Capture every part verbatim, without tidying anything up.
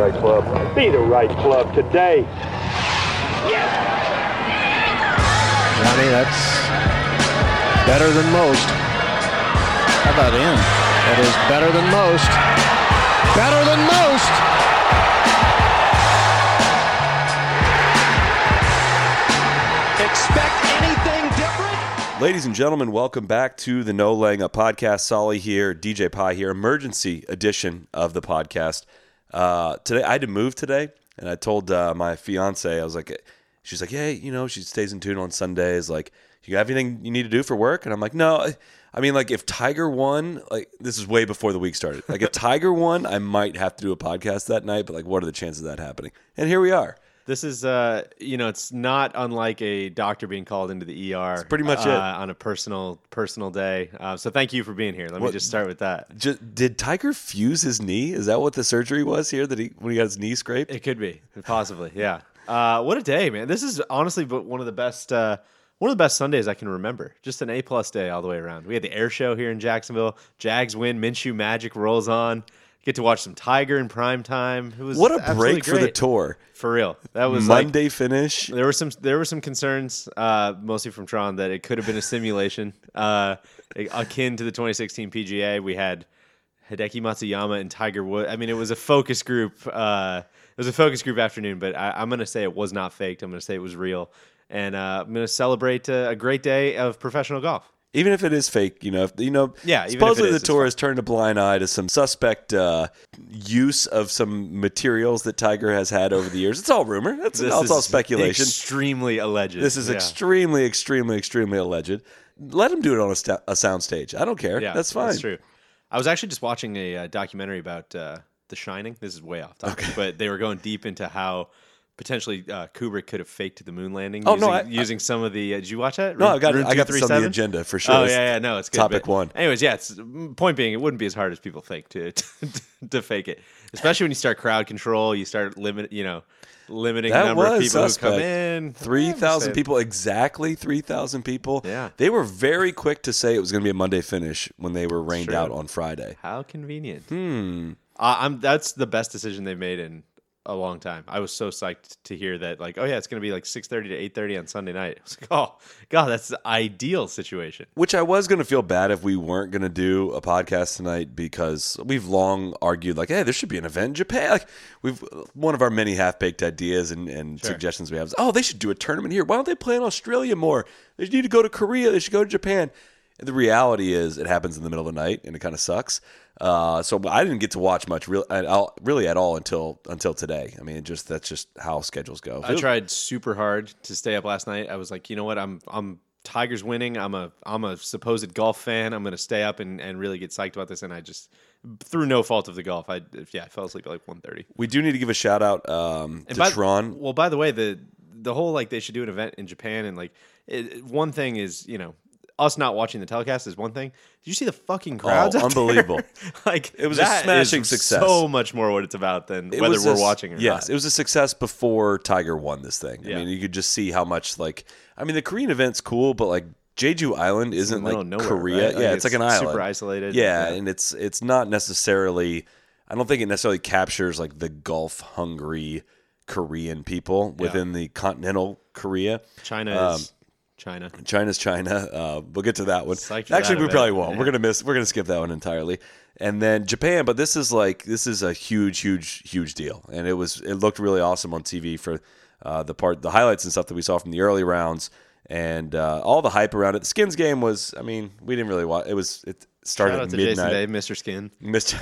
right club. Be the right club today. Yes! Johnny, that's better than most. How about him? That is better than most. Better than most! Expect anything different? Ladies and gentlemen, welcome back to the No Laying Up Podcast. Solly here, D J Pie here, emergency edition of the podcast. Uh, today, I had to move today, and I told uh, my fiance, I was like, she's like, hey, you know, she stays in tune on Sundays. Like, you have anything you need to do for work? And I'm like, no. I mean, like, if Tiger won, like, this is way before the week started. Like, if Tiger won, I might have to do a podcast that night, but, like, what are the chances of that happening? And here we are. This is, uh, you know, it's not unlike a doctor being called into the E R. That's pretty much uh, it. On a personal personal day. Uh, so thank you for being here. Let well, me just start with that. Just, did Tiger fuse his knee? Is that what the surgery was here, that he when he got his knee scraped? It could be. Possibly, yeah. Uh, what a day, man. This is honestly one of the best uh, one of the best Sundays I can remember. Just an A-plus day all the way around. We had the air show here in Jacksonville. Jags win. Minshew Magic rolls on. Get to watch some Tiger in prime time. It was what a break for great. the tour. For real. That was Monday like, finish. There were some there were some concerns, uh, mostly from Tron, that it could have been a simulation uh, akin to the twenty sixteen P G A. We had Hideki Matsuyama and Tiger Woods. I mean, it was a focus group. Uh, it was a focus group afternoon, but I, I'm going to say it was not faked. I'm going to say it was real. And uh, I'm going to celebrate a, a great day of professional golf. Even if it is fake, you know, if, you know. Yeah, supposedly even if it is, the tour has turned a blind eye to some suspect uh, use of some materials that Tiger has had over the years. It's all rumor. It's, it's all speculation. Extremely alleged. This is yeah. extremely, extremely, extremely alleged. Let him do it on a, st- a soundstage. I don't care. Yeah, that's fine. That's true. I was actually just watching a uh, documentary about uh, The Shining. This is way off topic, okay. But they were going deep into how. Potentially, uh, Kubrick could have faked the moon landing. Oh, using, no, I, using some of the. Uh, did you watch that? No, I got. Room I got this on the agenda for sure. Oh yeah, yeah, no, it's good. Topic but, one. Anyways, yeah. It's, point being, it wouldn't be as hard as people think to, to to fake it, especially when you start crowd control. You start limit, you know, limiting that the number of people suspect. who come in. Three thousand people exactly. Three thousand people. Yeah, they were very quick to say it was going to be a Monday finish when they were rained out on Friday. How convenient. Hmm. Uh, I'm. That's the best decision they've made in. A long time. I was so psyched to hear that, like, oh yeah, it's going to be like six thirty to eight thirty on Sunday night. I was like, oh, God, that's the ideal situation. Which I was going to feel bad if we weren't going to do a podcast tonight because we've long argued, like, hey, there should be an event in Japan. Like, we've one of our many half-baked ideas and, and sure. suggestions we have is, oh, they should do a tournament here. Why don't they play in Australia more? They need to go to Korea. They should go to Japan. And the reality is it happens in the middle of the night, and it kind of sucks. Uh, so I didn't get to watch much really really at all until until today. I mean, it just that's just how schedules go. I tried super hard to stay up last night. I was like, you know what? I'm I'm Tiger's winning. I'm a I'm a supposed golf fan. I'm going to stay up and, and really get psyched about this. And I just through no fault of the golf, I yeah, I fell asleep at like one thirty. We do need to give a shout out um, to by, Tron. Well, by the way, the the whole like they should do an event in Japan and like it, one thing is you know. Us not watching the telecast is one thing. Did you see the fucking crowds? Oh, unbelievable! There? Like it was a smashing success. So much more what it's about than it whether we're a, watching or yes, not. Yes, it was a success before Tiger won this thing. Yeah. I mean, you could just see how much like I mean, the Korean event's cool, but like Jeju Island isn't like nowhere, Korea. Right? Like, yeah, it's, it's like an island, super isolated. Yeah, yeah, and it's it's not necessarily. I don't think it necessarily captures like the golf hungry Korean people within yeah. the continental Korea. China um, is. China. China's China. Uh, we'll get to that one. Actually, that we probably won't. Yeah. We're gonna miss. We're gonna skip that one entirely. And then Japan, but this is like this is a huge, huge, huge deal. And it was it looked really awesome on T V for uh, the part, the highlights and stuff that we saw from the early rounds, and uh, all the hype around it. The Skins game was. I mean, we didn't really watch. It was. It started Shout out at to midnight. Jason Day, Mister Skin. Mister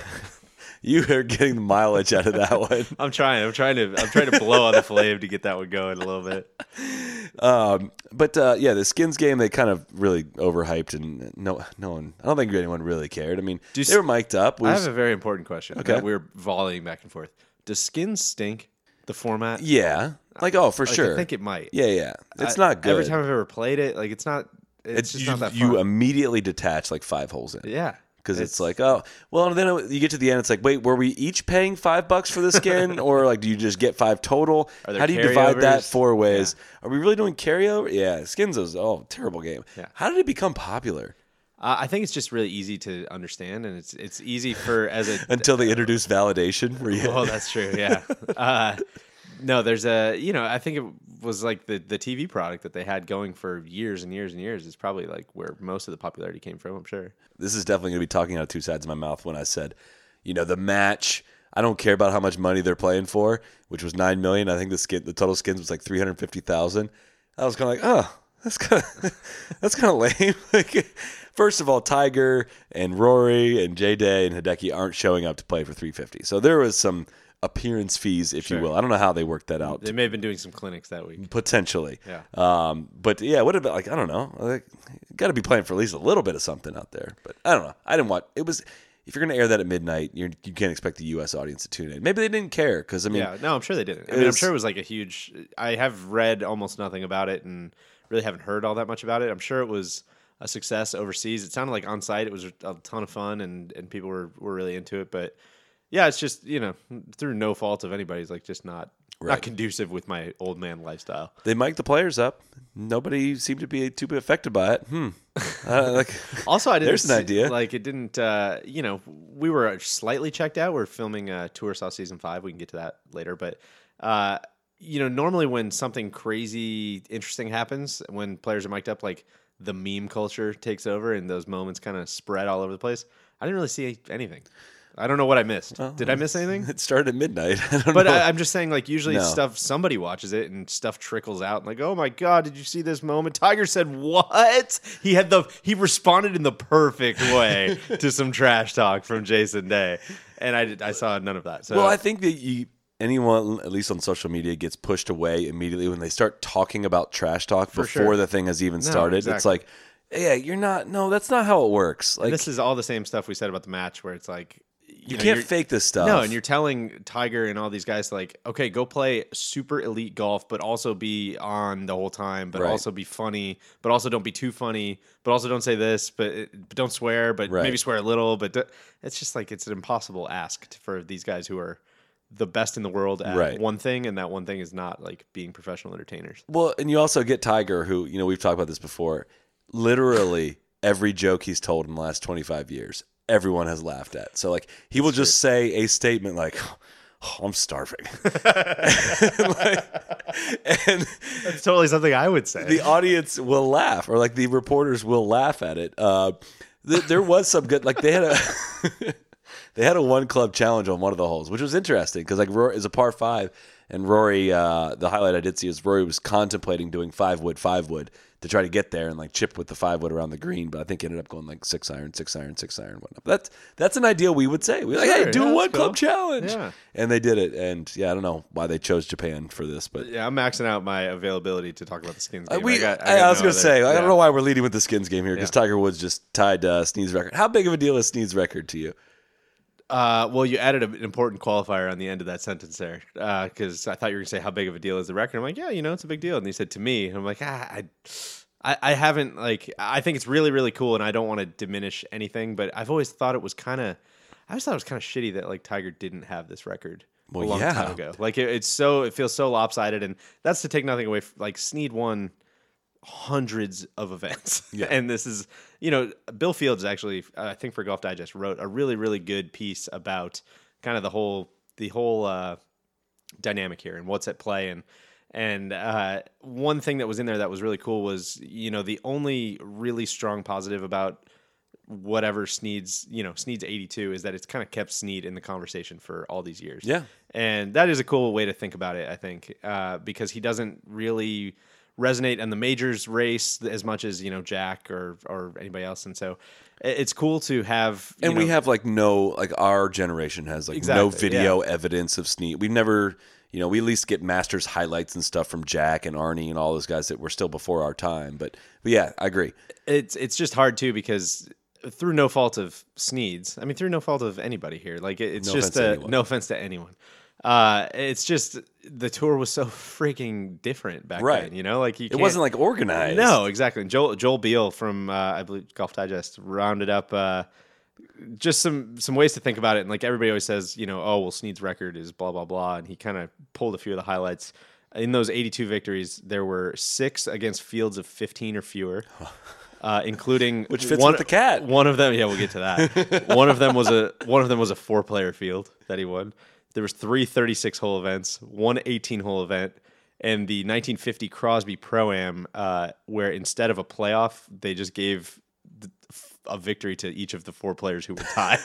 You are getting the mileage out of that one. I'm trying. I'm trying to. I'm trying to blow on the flame to get that one going a little bit. Um, but uh, yeah, the Skins game they kind of really overhyped, and no, no one. I don't think anyone really cared. I mean, Do they were mic'd up. We I was, have a very important question. Okay, we're volleying back and forth. Does Skins stink? The format? Yeah. Like oh, for like, sure. I think it might. Yeah, yeah. It's I, not good. Every time I've ever played it, like it's not. It's, it's just you, not that fun. You immediately detach like five holes in. Yeah. Because it's, it's like, oh, well, and then you get to the end, it's like, wait, were we each paying five bucks for the skin? Or, like, do you just get five total? How do you divide that four ways? Yeah. Are we really doing carryover? Yeah, Skins is, oh, terrible game. Yeah. How did it become popular? Uh, I think it's just really easy to understand, and it's it's easy for as a until they introduce validation. Where you... Oh, that's true. Yeah. uh, no, there's a you know I think it was like the the T V product that they had going for years and years and years is probably like where most of the popularity came from. I'm sure. This is definitely going to be talking out of two sides of my mouth when I said, you know, the match. I don't care about how much money they're playing for, which was nine million. I think the skin the total skins was like three hundred fifty thousand. I was kind of like, oh, that's kind of that's kind of lame. Like, first of all, Tiger and Rory and Jay Day and Hideki aren't showing up to play for three fifty. So there was some appearance fees, if sure. you will. I don't know how they worked that out. They may have been doing some clinics that week. Potentially. Yeah. Um, but yeah, what about like, I don't know. Like, got to be playing for at least a little bit of something out there. But I don't know. I didn't watch. It was if you're going to air that at midnight, you you can't expect the U S audience to tune in. Maybe they didn't care because I mean, yeah, no, I'm sure they didn't. I mean, I'm sure it was like a huge I have read almost nothing about it and really haven't heard all that much about it. I'm sure it was a success overseas. It sounded like on site, it was a ton of fun and, and people were, were really into it. But yeah, it's just, you know, through no fault of anybody's like just not right. not conducive with my old man lifestyle. They mic the players up. Nobody seemed to be too affected by it. Hmm. Uh, like, also, I didn't. There's an see, idea. Like it didn't. Uh, you know, we were slightly checked out. We we're filming uh, Tour Saw season five. We can get to that later, but. Uh, You know, normally when something crazy interesting happens, when players are mic'd up, like the meme culture takes over and those moments kind of spread all over the place. I didn't really see anything. I don't know what I missed. Well, Did I miss anything? It started at midnight. I don't but know. I, I'm just saying, like, usually no. stuff, somebody watches it and stuff trickles out. And like, oh my God, did you see this moment? Tiger said, what? He had the he responded in the perfect way to some trash talk from Jason Day. And I, I saw none of that. So. Well, I think that you... Anyone, at least on social media, gets pushed away immediately when they start talking about trash talk For before sure. the thing has even no, started. Exactly. It's like, yeah, you're not. No, that's not how it works. Like, this is all the same stuff we said about the match, where it's like you, you know, can't fake this stuff. No, and you're telling Tiger and all these guys, like, okay, go play super elite golf, but also be on the whole time, but right. also be funny, but also don't be too funny, but also don't say this, but, but don't swear, but right. maybe swear a little. But d- it's just like it's an impossible ask for these guys who are. The best in the world at right. one thing, and that one thing is not like being professional entertainers. Well, and you also get Tiger, who, you know, we've talked about this before. Literally every joke he's told in the last twenty-five years, everyone has laughed at. So, like, he That's will true. just say a statement like, oh, I'm starving. and like, and That's totally something I would say. The audience will laugh, or like the reporters will laugh at it. Uh, th- there was some good, like, they had a. They had a one-club challenge on one of the holes, which was interesting because like Rory is a par five, and Rory, uh, the highlight I did see is Rory was contemplating doing five wood, five wood to try to get there and like chip with the five wood around the green, but I think he ended up going like six iron, six iron, six iron, whatnot. But that's that's an idea we would say. We're like, sure, hey, do yeah, a one-club cool. challenge, yeah. and they did it. And yeah, I don't know why they chose Japan for this, but yeah, I'm maxing out my availability to talk about the skins game. Uh, we, I, got, I, got I was no gonna other, say, yeah. I don't know why we're leading with the skins game here because yeah. Tiger Woods just tied uh, Snead's record. How big of a deal is Snead's record to you? Uh, well, you added an important qualifier on the end of that sentence there because uh, I thought you were going to say how big of a deal is the record. I'm like, yeah, you know, it's a big deal. And you said to me, and I'm like, ah, I, I, I haven't like, I think it's really, really cool, and I don't want to diminish anything, but I've always thought it was kind of, I just thought it was kind of shitty that like Tiger didn't have this record well, a long yeah. time ago. Like it, it's so, it feels so lopsided, and that's to take nothing away from, like Snead won hundreds of events yeah. and this is you know Bill Fields actually uh, I think for Golf Digest wrote a really really good piece about kind of the whole the whole uh dynamic here and what's at play, and and uh one thing that was in there that was really cool was, you know, the only really strong positive about whatever Snead's, you know, Snead's eighty-two is that it's kind of kept Snead in the conversation for all these years, yeah and that is a cool way to think about it, I think, uh because he doesn't really resonate in the majors race as much as, you know, Jack or or anybody else, and so it's cool to have. You and know, we have like no like our generation has like exactly, no video yeah. evidence of Snead. We've never, you know, we at least get Masters highlights and stuff from Jack and Arnie and all those guys that were still before our time. But, but yeah, I agree. It's it's just hard too because through no fault of Snead's, I mean through no fault of anybody here. Like it, it's no just a, no offense to anyone. Uh, it's just the tour was so freaking different back right. then, you know, like you can't, it wasn't like organized. No, exactly. Joel Joel Beale from uh, I believe Golf Digest rounded up uh, just some some ways to think about it, and like everybody always says, you know, oh well, Snead's record is blah blah blah, and he kind of pulled a few of the highlights. In those eighty-two victories, there were six against fields of fifteen or fewer. uh, including which fits one, with the cat. One of them, yeah, we'll get to that. one of them was a one of them was a four player field that he won. There was three thirty-six hole events, one eighteen hole event, and the nineteen fifty Crosby Pro-Am, uh, where instead of a playoff, they just gave a victory to each of the four players who were tied.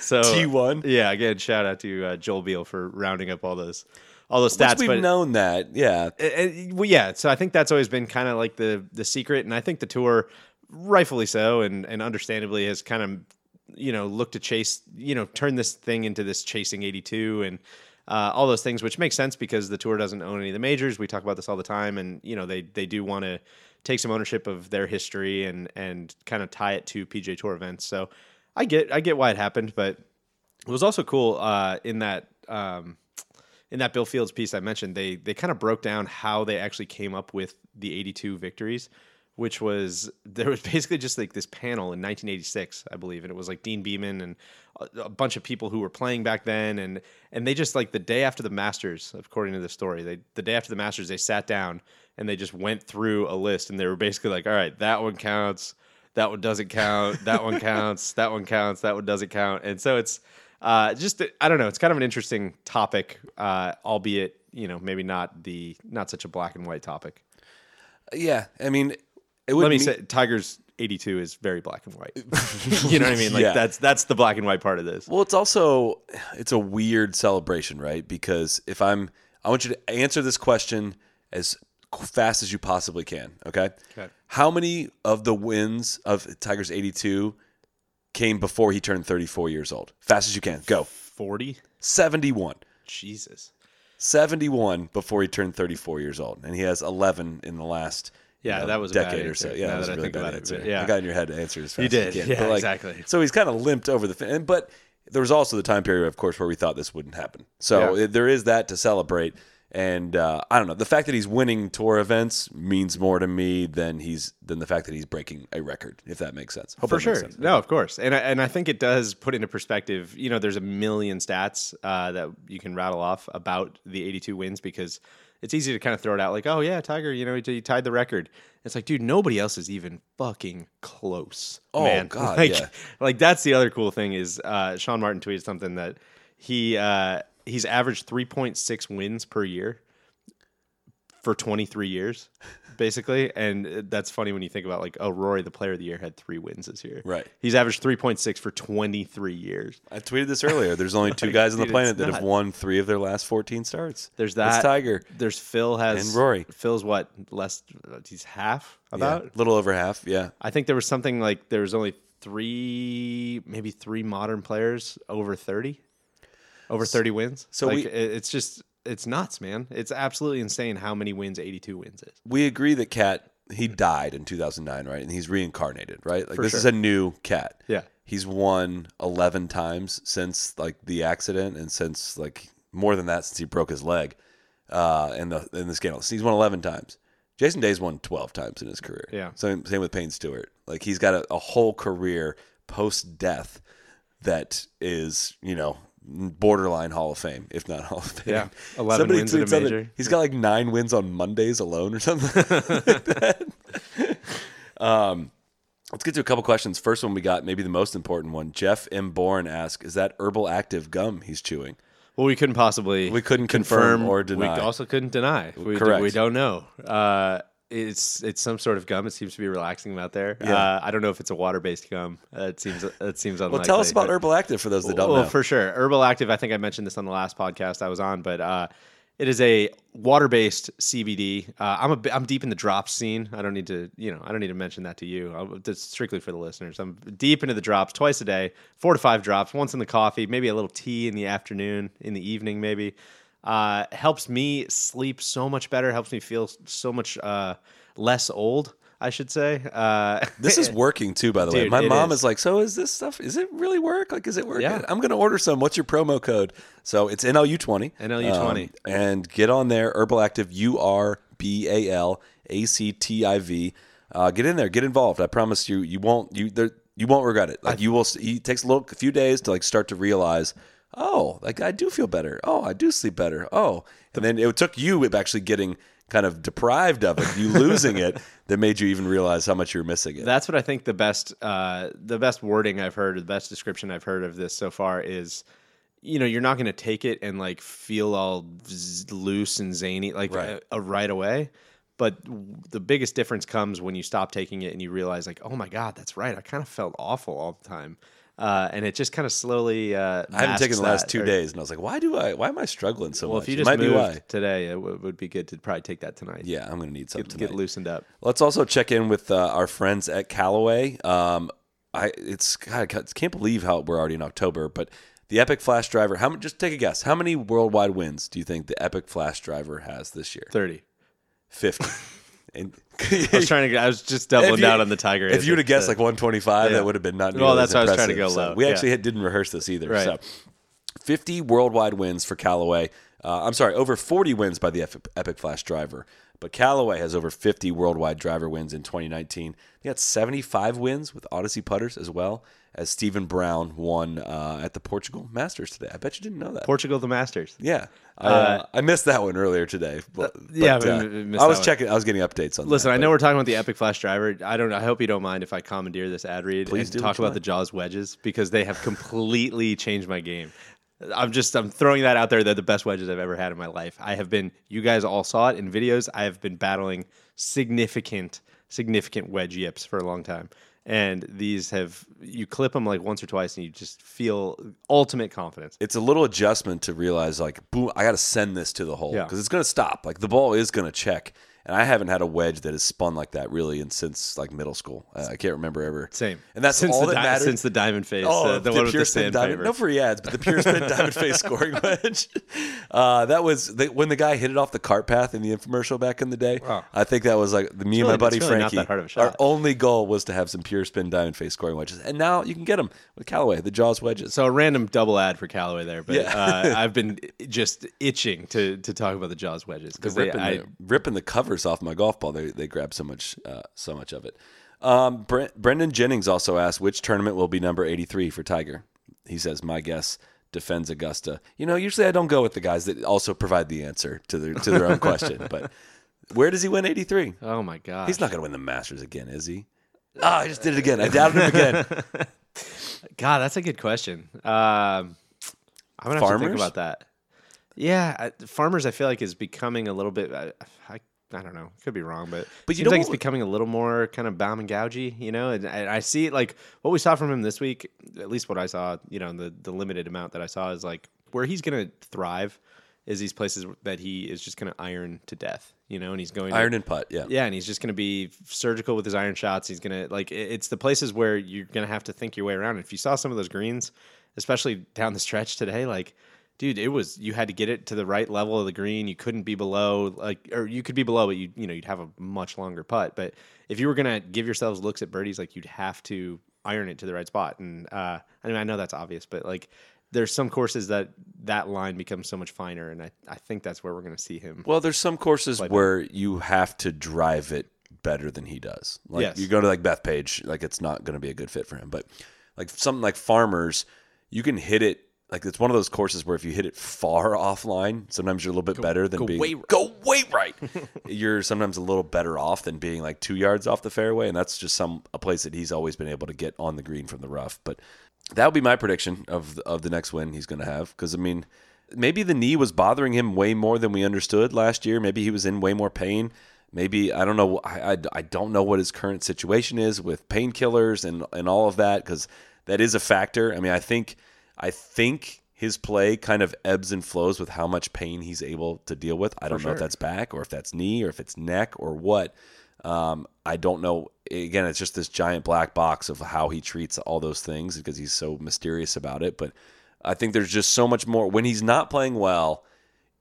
So T one, yeah. Again, shout out to uh, Joel Beale for rounding up all those, all those stats. Once we've but known that, yeah, it, it, well, yeah. So I think that's always been kind of like the the secret, and I think the tour, rightfully so, and and understandably, has kind of you know looked to chase, you know, turn this thing into this chasing eighty-two and uh, all those things, which makes sense because the tour doesn't own any of the majors. We talk about this all the time, and you know they they do want to take some ownership of their history and and kind of tie it to P G A Tour events. So. I get I get why it happened, but it was also cool uh, in that um, in that Bill Fields piece I mentioned. They they kind of broke down how they actually came up with the eighty-two victories, which was there was basically just like this panel in nineteen eighty-six, I believe, and it was like Dean Beeman and a, a bunch of people who were playing back then, and and they just like the day after the Masters, according to the story, they the day after the Masters they sat down and they just went through a list and they were basically like, all right, that one counts. That one doesn't count. That one counts. That one counts. That one doesn't count. And so it's uh, just, I don't know. It's kind of an interesting topic, uh, albeit, you know, maybe not the not such a black and white topic. Yeah, I mean, it would. Let me mean- say, Tiger's eighty-two is very black and white. You know what I mean? Like yeah. that's that's the black and white part of this. Well, it's also it's a weird celebration, right? Because if I'm, I want you to answer this question as fast as you possibly can, okay? Okay. How many of the wins of Tiger's eighty-two came before he turned thirty-four years old? Fast as you can. Go. forty? seventy-one. Jesus. seventy-one before he turned thirty-four years old. And he has eleven in the last yeah, you know, that was decade a bad or so. Yeah, that was a really bad answer. It, yeah. I got in your head to answer as fast you did. As you can. Yeah, but like, exactly. So he's kind of limped over the fin. But there was also the time period, of course, where we thought this wouldn't happen. So yeah. it, there is that to celebrate. And uh, I don't know. The fact that he's winning tour events means more to me than he's than the fact that he's breaking a record, if that makes sense. Hope For sure. Sense. No, of course. And I, and I think it does put into perspective, you know, there's a million stats uh, that you can rattle off about the eighty-two wins because it's easy to kind of throw it out like, oh, yeah, Tiger, you know, he, he tied the record. It's like, dude, nobody else is even fucking close. Oh, man. God, like, yeah. Like, that's the other cool thing is uh, Sean Martin tweeted something that he uh, – he's averaged three point six wins per year for twenty-three years, basically. And that's funny when you think about, like, oh, Rory, the player of the year, had three wins this year. Right. He's averaged three point six for twenty-three years. I tweeted this earlier. There's only two like, guys on the dude, planet that not. have won three of their last fourteen starts. There's that. It's Tiger. There's Phil has. And Rory. Phil's what? Less. He's half about? Yeah, a little over half, yeah. I think there was something like there was only three, maybe three modern players over thirty. Over thirty wins. So like, we, it's just, it's nuts, man. It's absolutely insane how many wins eighty-two wins is. We agree that Cat, he died in two thousand nine, right? And he's reincarnated, right? Like For this sure. is a new Cat. Yeah. He's won eleven times since like the accident and since like more than that since he broke his leg uh, in the in the scandal. He's won eleven times. Jason Day's won twelve times in his career. Yeah. Same, same with Payne Stewart. Like he's got a, a whole career post-death that is, you know, borderline Hall of Fame, if not Hall of Fame. Yeah, eleven Somebody wins in a major. He's got like nine wins on Mondays alone or something like that. Um, let's get to a couple questions. First one we got, maybe the most important one. Jeff M. Bourne asks, is that Herbal Active gum he's chewing? Well, we couldn't possibly We couldn't confirm, confirm or deny. We also couldn't deny. We, Correct. We don't know. Uh, it's it's some sort of gum. It seems to be relaxing out there. Yeah. Uh, I don't know if it's a water-based gum. Uh, it seems it seems unlikely. Well, tell us about Herbal Active for those that don't well, know. Well, for sure. Herbal Active, I think I mentioned this on the last podcast I was on, but uh, it is a water-based C B D. Uh, I'm a, I'm deep in the drops scene. I don't need to, you know, I don't need to mention that to you. I'll, that's strictly for the listeners. I'm deep into the drops twice a day, four to five drops, once in the coffee, maybe a little tea in the afternoon, in the evening maybe. Uh, helps me sleep so much better, helps me feel so much uh, less old, I should say. Uh, this is working too, by the dude, way. My mom is. is like, so is this stuff, is it really work? Like, is it working? Yeah. I'm going to order some. What's your promo code? So it's N L U twenty. N L U twenty. Um, and get on there, Herbal Active, U R B A L A C T I V. Uh, get in there, get involved. I promise you, you won't, you there, you won't regret it. Like I, you will, it takes a, little, a few days to like start to realize, oh, like I do feel better. Oh, I do sleep better. Oh, and then it took you actually getting kind of deprived of it, you losing it, that made you even realize how much you're missing it. That's what I think the best, uh, the best wording I've heard, the best description I've heard of this so far is, you know, you're not going to take it and like feel all z- loose and zany like right, a, a right away. But the biggest difference comes when you stop taking it and you realize, like, oh my God, that's right, I kind of felt awful all the time. Uh, and it just kind of slowly. Uh, I haven't taken the last two or, days, and I was like, why do I? Why am I struggling so well, much? Well, if you just it moved why. today, it w- would be good to probably take that tonight. Yeah, I'm going to need something to get loosened up. Let's also check in with uh, our friends at Callaway. Um, I it's God, I can't believe how we're already in October, but the Epic Flash driver. How just take a guess? How many worldwide wins do you think the Epic Flash driver has this year? thirty. fifty. And I was trying to. I was just doubling you, down on the Tiger. If you would have guessed so, like one twenty-five, yeah, that would have been not. Well, that's why I was trying to go low. So we yeah. actually had, didn't rehearse this either. Right. So, fifty worldwide wins for Callaway. Uh, I'm sorry, over forty wins by the Epic Flash driver. But Callaway has over fifty worldwide driver wins in twenty nineteen. They got seventy-five wins with Odyssey putters, as well as Stephen Brown won uh, at the Portugal Masters today. I bet you didn't know that. Portugal, the Masters. Yeah. I, uh, I missed that one earlier today. But, uh, yeah, but, uh, we missed I was that checking. One. I was getting updates on. Listen, that, I know but. we're talking about the Epic Flash driver. I don't. I hope you don't mind if I commandeer this ad read Please and talk about mind. the Jaws wedges, because they have completely changed my game. I'm just, I'm throwing that out there. They're the best wedges I've ever had in my life. I have been, you guys all saw it in videos, I have been battling significant, significant wedge yips for a long time. And these have, you clip them like once or twice and you just feel ultimate confidence. It's a little adjustment to realize like, boom, I got to send this to the hole because yeah. it's going to stop. Like the ball is going to check. And I haven't had a wedge that has spun like that really in, since like middle school. Uh, I can't remember ever. Same. And that's since all the that di- mattered. Since the diamond face. Oh, uh, the, the one with the sand diamond, no free ads, but the pure spin diamond face scoring wedge. Uh, that was the, when the guy hit it off the cart path in the infomercial back in the day. Wow. I think that was like the, me really, and my buddy really Frankie. Not that hard of a shot. Our only goal was to have some pure spin diamond face scoring wedges. And now you can get them with Callaway, the Jaws wedges. So a random double ad for Callaway there. But yeah. uh, I've been just itching to to talk about the Jaws wedges. Because ripping, the, ripping the cover off my golf ball, they they grab so much uh, so much of it. Um, Brent, Brendan Jennings also asked which tournament will be number eighty-three for Tiger. He says, "My guess, Defends Augusta." You know, usually I don't go with the guys that also provide the answer to their to their own question. But where does he win eighty-three? Oh my God, he's not going to win the Masters again, is he? Oh, I just did it again. I doubted him again. God, that's a good question. Um, I'm gonna have Farmers? to think about that. Yeah, I, Farmers, I feel like is becoming a little bit. I, I I don't know. Could be wrong, but, but you seems like it's becoming a little more kind of bomb and gougy, you know? And I, I see, like, what we saw from him this week, at least what I saw, you know, the, the limited amount that I saw is, like, where he's going to thrive is these places that he is just going to iron to death, you know? And he's going... Iron to, and putt, yeah. Yeah, and he's just going to be surgical with his iron shots. He's going to, like, it, it's the places where you're going to have to think your way around. And if you saw some of those greens, especially down the stretch today, like... Dude, it was, you had to get it to the right level of the green. You couldn't be below, like, or you could be below, but you you know you'd have a much longer putt. But if you were gonna give yourselves looks at birdies, like you'd have to iron it to the right spot. And uh, I mean, I know that's obvious, but like there's some courses that that line becomes so much finer, and I I think that's where we're gonna see him. Well, there's some courses where down. you have to drive it better than he does. Like yes. you go to like Bethpage, like it's not gonna be a good fit for him. But like something like Farmers, you can hit it. Like, it's one of those courses where if you hit it far offline, sometimes you're a little bit go, better than go being... Way, go way right! You're sometimes a little better off than being, like, two yards off the fairway, and that's just some a place that he's always been able to get on the green from the rough. But that would be my prediction of, of the next win he's going to have. Because, I mean, maybe the knee was bothering him way more than we understood last year. Maybe he was in way more pain. Maybe, I don't know, I, I, I don't know what his current situation is with painkillers and, and all of that, because that is a factor. I mean, I think... I think his play kind of ebbs and flows with how much pain he's able to deal with. I don't For sure. know if that's back or if that's knee or if it's neck or what. Um, I don't know. Again, it's just this giant black box of how he treats all those things because he's so mysterious about it. But I think there's just so much more. When he's not playing well,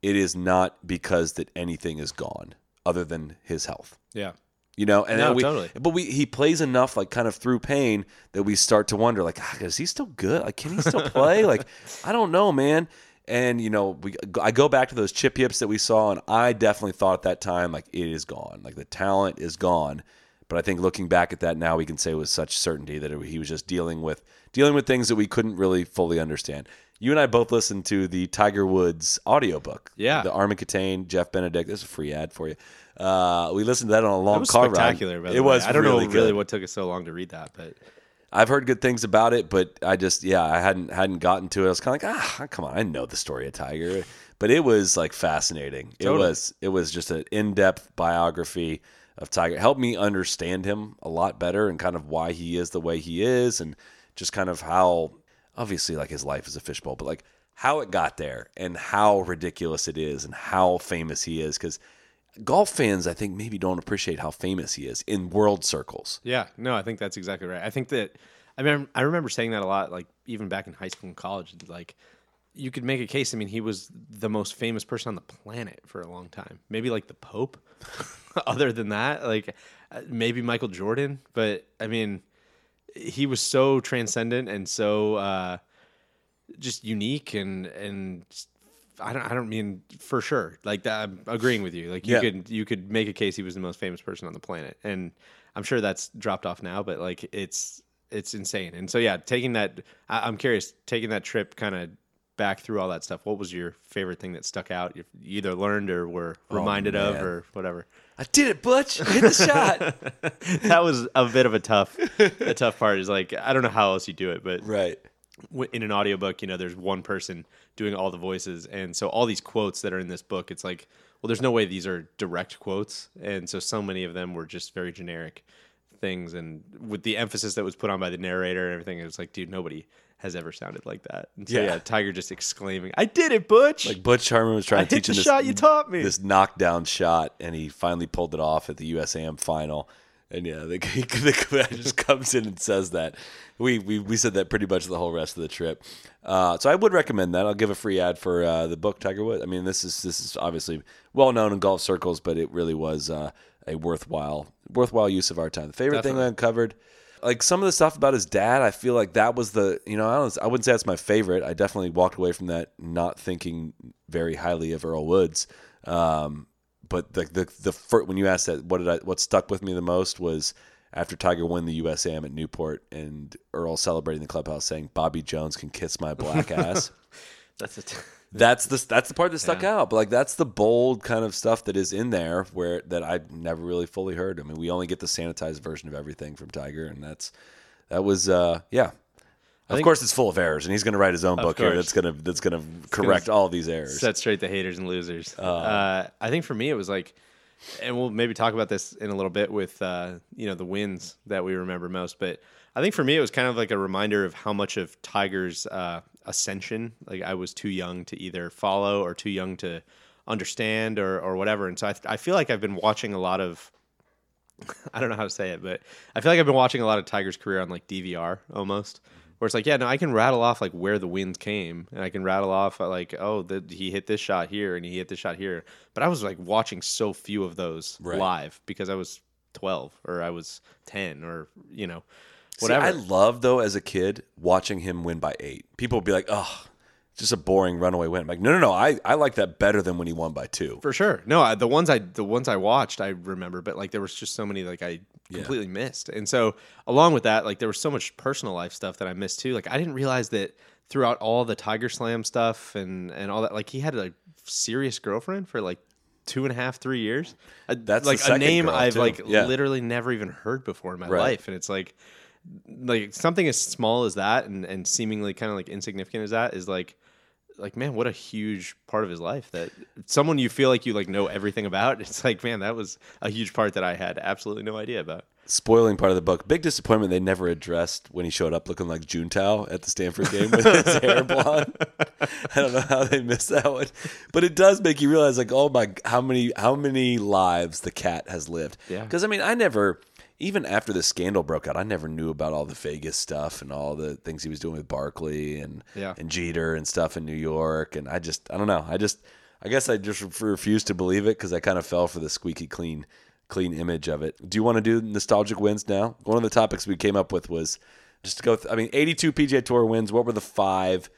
it is not because that anything is gone other than his health. Yeah. You know, and no, we, totally. But we he plays enough, like kind of through pain, that we start to wonder, like, ah, is he still good? Like, can he still play? Like, I don't know, man. And you know, we I go back to those chip yips that we saw, and I definitely thought at that time, like, it is gone, like the talent is gone. But I think looking back at that now, we can say with such certainty that it, he was just dealing with dealing with things that we couldn't really fully understand. you and I both listened to the Tiger Woods audiobook. Yeah. The Armin Catane, Jeff Benedict. This is a free ad for you. Uh, we listened to that on a long car ride. It was spectacular. It was. I don't really know really good. What took us so long to read that, but I've heard good things about it, but I just yeah, I hadn't hadn't gotten to it. I was kind of like, ah, come on, I know the story of Tiger, but it was like fascinating. Totally. It was it was just an in-depth biography of Tiger. It helped me understand him a lot better and kind of why he is the way he is, and just kind of how. Obviously, like, his life is a fishbowl, but like how it got there and how ridiculous it is and how famous he is. Because golf fans, I think, maybe don't appreciate how famous he is in world circles. Yeah, no, I think that's exactly right. I think that I mean, I remember saying that a lot, like even back in high school and college, like you could make a case. I mean, he was the most famous person on the planet for a long time, maybe like the Pope. Other than that, like maybe Michael Jordan. But I mean, he was so transcendent and so uh, just unique and and I don't I don't mean for sure like that, I'm agreeing with you, like you yeah. could you could make a case he was the most famous person on the planet, and I'm sure that's dropped off now, but like it's it's insane. And so yeah, taking that I, I'm curious taking that trip kind of back through all that stuff, what was your favorite thing that stuck out? You either learned or were reminded oh, of or whatever. I did it, Butch. Hit the shot. That was a bit of a tough, a tough part is like, I don't know how else you do it, but right. in an audiobook, you know, there's one person doing all the voices. And so all these quotes that are in this book, it's like, well, there's no way these are direct quotes. And so, so many of them were just very generic things. And with the emphasis that was put on by the narrator and everything, it was like, dude, nobody has ever sounded like that. And so, yeah. yeah, Tiger just exclaiming, "I did it, Butch!" Like Butch Harmon was trying to teach him this shot you taught me, this knockdown shot, and he finally pulled it off at the U S A M final. And yeah, the, the guy just comes in and says that. We we we said that pretty much the whole rest of the trip. Uh, so I would recommend that. I'll give a free ad for uh, the book Tiger Woods. I mean, this is this is obviously well known in golf circles, but it really was uh, a worthwhile worthwhile use of our time. The favorite Definitely. thing I uncovered. Like some of the stuff about his dad, I feel like that was the, you know, I don't, I wouldn't say that's my favorite. I definitely walked away from that not thinking very highly of Earl Woods. Um, but the the the first, when you asked that, what did I what stuck with me the most was after Tiger won the U S A M at Newport and Earl celebrating the clubhouse saying, "Bobby Jones can kiss my black ass." That's it. That's the that's the part that stuck yeah. out. But like that's the bold kind of stuff that is in there where that I never really fully heard. I mean, we only get the sanitized version of everything from Tiger, and that's that was uh, yeah. I of course, it's full of errors, and he's going to write his own book course. here that's gonna that's gonna it's correct gonna all these errors. Set straight the haters and losers. Uh, uh, I think for me, it was like, and we'll maybe talk about this in a little bit with uh, you know the wins that we remember most. But I think for me, it was kind of like a reminder of how much of Tiger's Uh, ascension, like I was too young to either follow or too young to understand or or whatever. And so I, th- I feel like I've been watching a lot of, I don't know how to say it, but I feel like I've been watching a lot of Tiger's career on like D V R almost, where it's like, yeah, no, I can rattle off like where the wins came, and I can rattle off like, oh, the, he hit this shot here and he hit this shot here. But I was like watching so few of those right. live because I was twelve or I was ten or, you know, whatever. See, I love, though, as a kid, watching him win by eight. People would be like, oh, just a boring runaway win. I'm like, no, no, no, I, I like that better than when he won by two. For sure. No, I, the ones I the ones I watched, I remember, but like there was just so many like I completely yeah. missed. And so along with that, like there was so much personal life stuff that I missed, too. Like I didn't realize that throughout all the Tiger Slam stuff and, and all that, like he had a serious girlfriend for like two and a half, three years. That's like a name I've too. like yeah. literally never even heard before in my right. life. And it's like, like something as small as that and, and seemingly kind of like insignificant as that is like, like, man, what a huge part of his life that someone you feel like you like know everything about. It's like, man, that was a huge part that I had absolutely no idea about. Spoiling part of the book, big disappointment they never addressed when he showed up looking like Juntao at the Stanford game with his hair blonde. I don't know how they missed that one, but it does make you realize like, oh my, how many, how many lives the cat has lived. Yeah. Cause I mean, I never, even after the scandal broke out, I never knew about all the Vegas stuff and all the things he was doing with Barkley and yeah. and Jeter and stuff in New York. And I just, I don't know. I just, I guess I just refused to believe it because I kind of fell for the squeaky clean, clean image of it. Do you want to do nostalgic wins now? One of the topics we came up with was just to go, th- I mean, eighty-two P G A Tour wins. What were the five